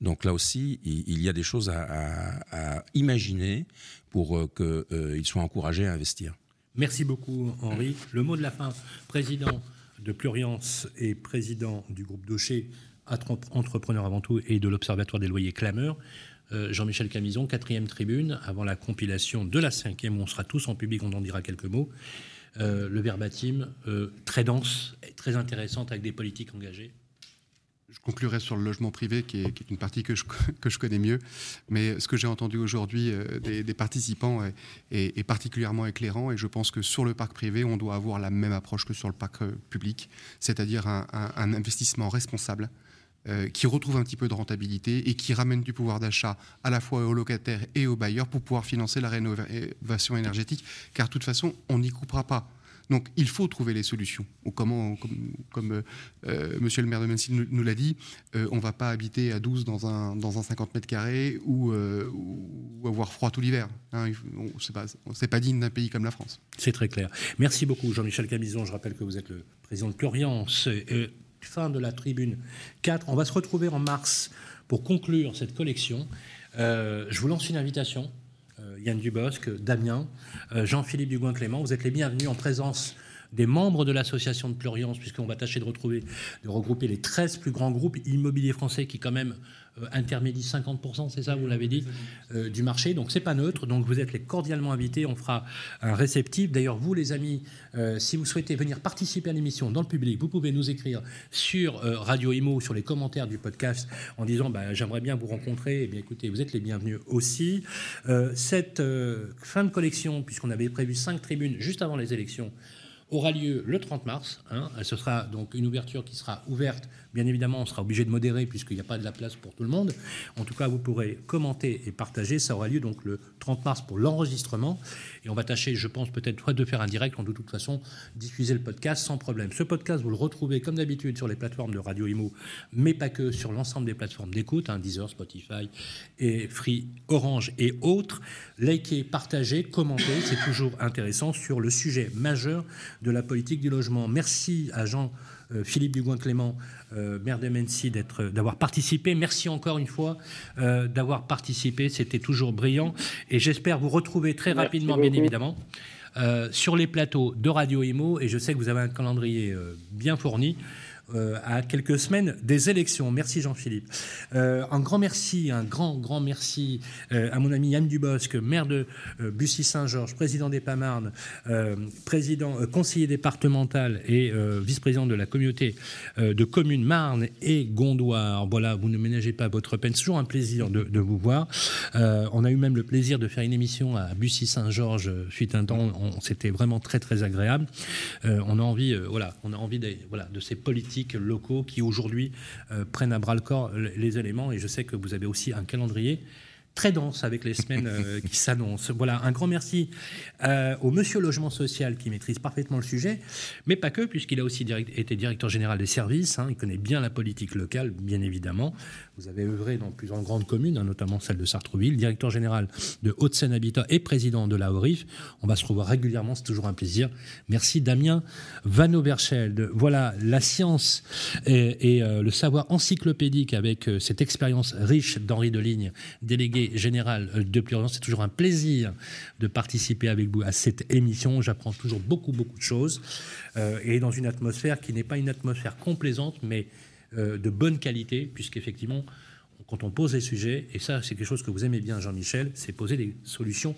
Donc là aussi, il y a des choses à imaginer pour qu'ils soient encouragés à investir. Merci beaucoup, Henri. Le mot de la fin, président de Plurience et président du groupe Doucher, entrepreneur avant tout, et de l'Observatoire des loyers Clameur. Jean-Michel Camizon, 4e tribune, avant la compilation de la 5e, on sera tous en public, on en dira quelques mots. Le verbatim, très dense, très intéressante, avec des politiques engagées. Je conclurai sur le logement privé, qui est une partie que je connais mieux. Mais ce que j'ai entendu aujourd'hui des participants est particulièrement éclairant. Et je pense que sur le parc privé, on doit avoir la même approche que sur le parc public, c'est-à-dire un investissement responsable qui retrouve un petit peu de rentabilité et qui ramène du pouvoir d'achat à la fois aux locataires et aux bailleurs pour pouvoir financer la rénovation énergétique. Car de toute façon, on n'y coupera pas. Donc, il faut trouver les solutions. Ou comment, comme monsieur le maire de Mennecy nous l'a dit, on ne va pas habiter à 12 dans un 50 mètres carrés ou avoir froid tout l'hiver. Hein, c'est pas digne d'un pays comme la France. C'est très clair. Merci beaucoup, Jean-Michel Camizon. Je rappelle que vous êtes le président de Plurience. Fin de la tribune 4. On va se retrouver en mars pour conclure cette collection. Je vous lance une invitation. Yann Dubosc, Damien, Jean-Philippe Dugoin-Clément, vous êtes les bienvenus en présence des membres de l'association de Plurience, puisqu'on va tâcher de regrouper les 13 plus grands groupes immobiliers français qui quand même intermédient 50%, c'est ça, vous l'avez dit, du marché. Donc c'est pas neutre, donc vous êtes les cordialement invités, on fera un réceptif. D'ailleurs vous les amis, si vous souhaitez venir participer à l'émission dans le public, vous pouvez nous écrire sur Radio Imo, sur les commentaires du podcast en disant j'aimerais bien vous rencontrer. Eh bien écoutez, vous êtes les bienvenus aussi. Cette fin de collection, puisqu'on avait prévu 5 tribunes juste avant les élections, aura lieu le 30 mars. Hein. Ce sera donc une ouverture qui sera ouverte. Bien évidemment, on sera obligé de modérer puisqu'il n'y a pas de la place pour tout le monde. En tout cas, vous pourrez commenter et partager. Ça aura lieu donc le 30 mars pour l'enregistrement. Et on va tâcher, je pense, peut-être de faire un direct. On doit de toute façon diffuser le podcast sans problème. Ce podcast, vous le retrouvez comme d'habitude sur les plateformes de Radio Imo, mais pas que, sur l'ensemble des plateformes d'écoute, Deezer, Spotify, et Free, Orange et autres. Likez, partagez, commentez. C'est toujours intéressant sur le sujet majeur de la politique du logement. Merci à Jean-Philippe Dugoin-Clément, maire de Mennecy, d'avoir participé. Merci encore une fois d'avoir participé. C'était toujours brillant. Et j'espère vous retrouver très rapidement, bien évidemment, sur les plateaux de Radio Imo. Et je sais que vous avez un calendrier bien fourni. À quelques semaines des élections. Merci Jean-Philippe. Un grand merci à mon ami Yann Dubosc, maire de Bussy-Saint-Georges, président d'EPA Marne, conseiller départemental et vice-président de la communauté de communes Marne et Gondoire. Voilà, vous ne ménagez pas votre peine. C'est toujours un plaisir de vous voir. On a eu même le plaisir de faire une émission à Bussy-Saint-Georges suite à un temps. C'était vraiment très, très agréable. On a envie de ces politiques locaux qui aujourd'hui prennent à bras le corps les éléments, et je sais que vous avez aussi un calendrier très dense avec les semaines qui s'annoncent. Voilà, un grand merci au monsieur Logement Social qui maîtrise parfaitement le sujet, mais pas que, puisqu'il a aussi été directeur général des services. Il connaît bien la politique locale, bien évidemment. Vous avez œuvré dans plusieurs grandes communes, notamment celle de Sartrouville, directeur général de Hauts-de-Seine Habitat et président de la ORIF. On va se revoir régulièrement, c'est toujours un plaisir. Merci Damien Vanoverchelde. Voilà, la science et le savoir encyclopédique avec cette expérience riche d'Henri Deligne, délégué général de Plurience. C'est toujours un plaisir de participer avec vous à cette émission. J'apprends toujours beaucoup, beaucoup de choses et dans une atmosphère qui n'est pas une atmosphère complaisante, mais de bonne qualité, puisqu'effectivement, quand on pose des sujets, et ça, c'est quelque chose que vous aimez bien, Jean-Michel, c'est poser des solutions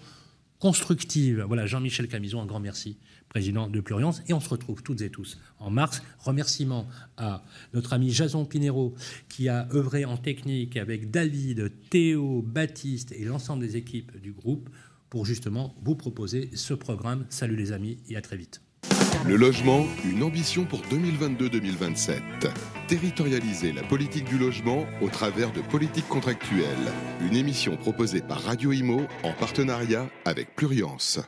constructives. Voilà, Jean-Michel Camizon, un grand merci, président de Plurience, et on se retrouve toutes et tous en mars. Remerciements à notre ami Jason Pinero qui a œuvré en technique avec David, Théo, Baptiste et l'ensemble des équipes du groupe pour justement vous proposer ce programme. Salut les amis et à très vite. Le logement, une ambition pour 2022-2027. Territorialiser la politique du logement au travers de politiques contractuelles. Une émission proposée par Radio Imo en partenariat avec Plurience.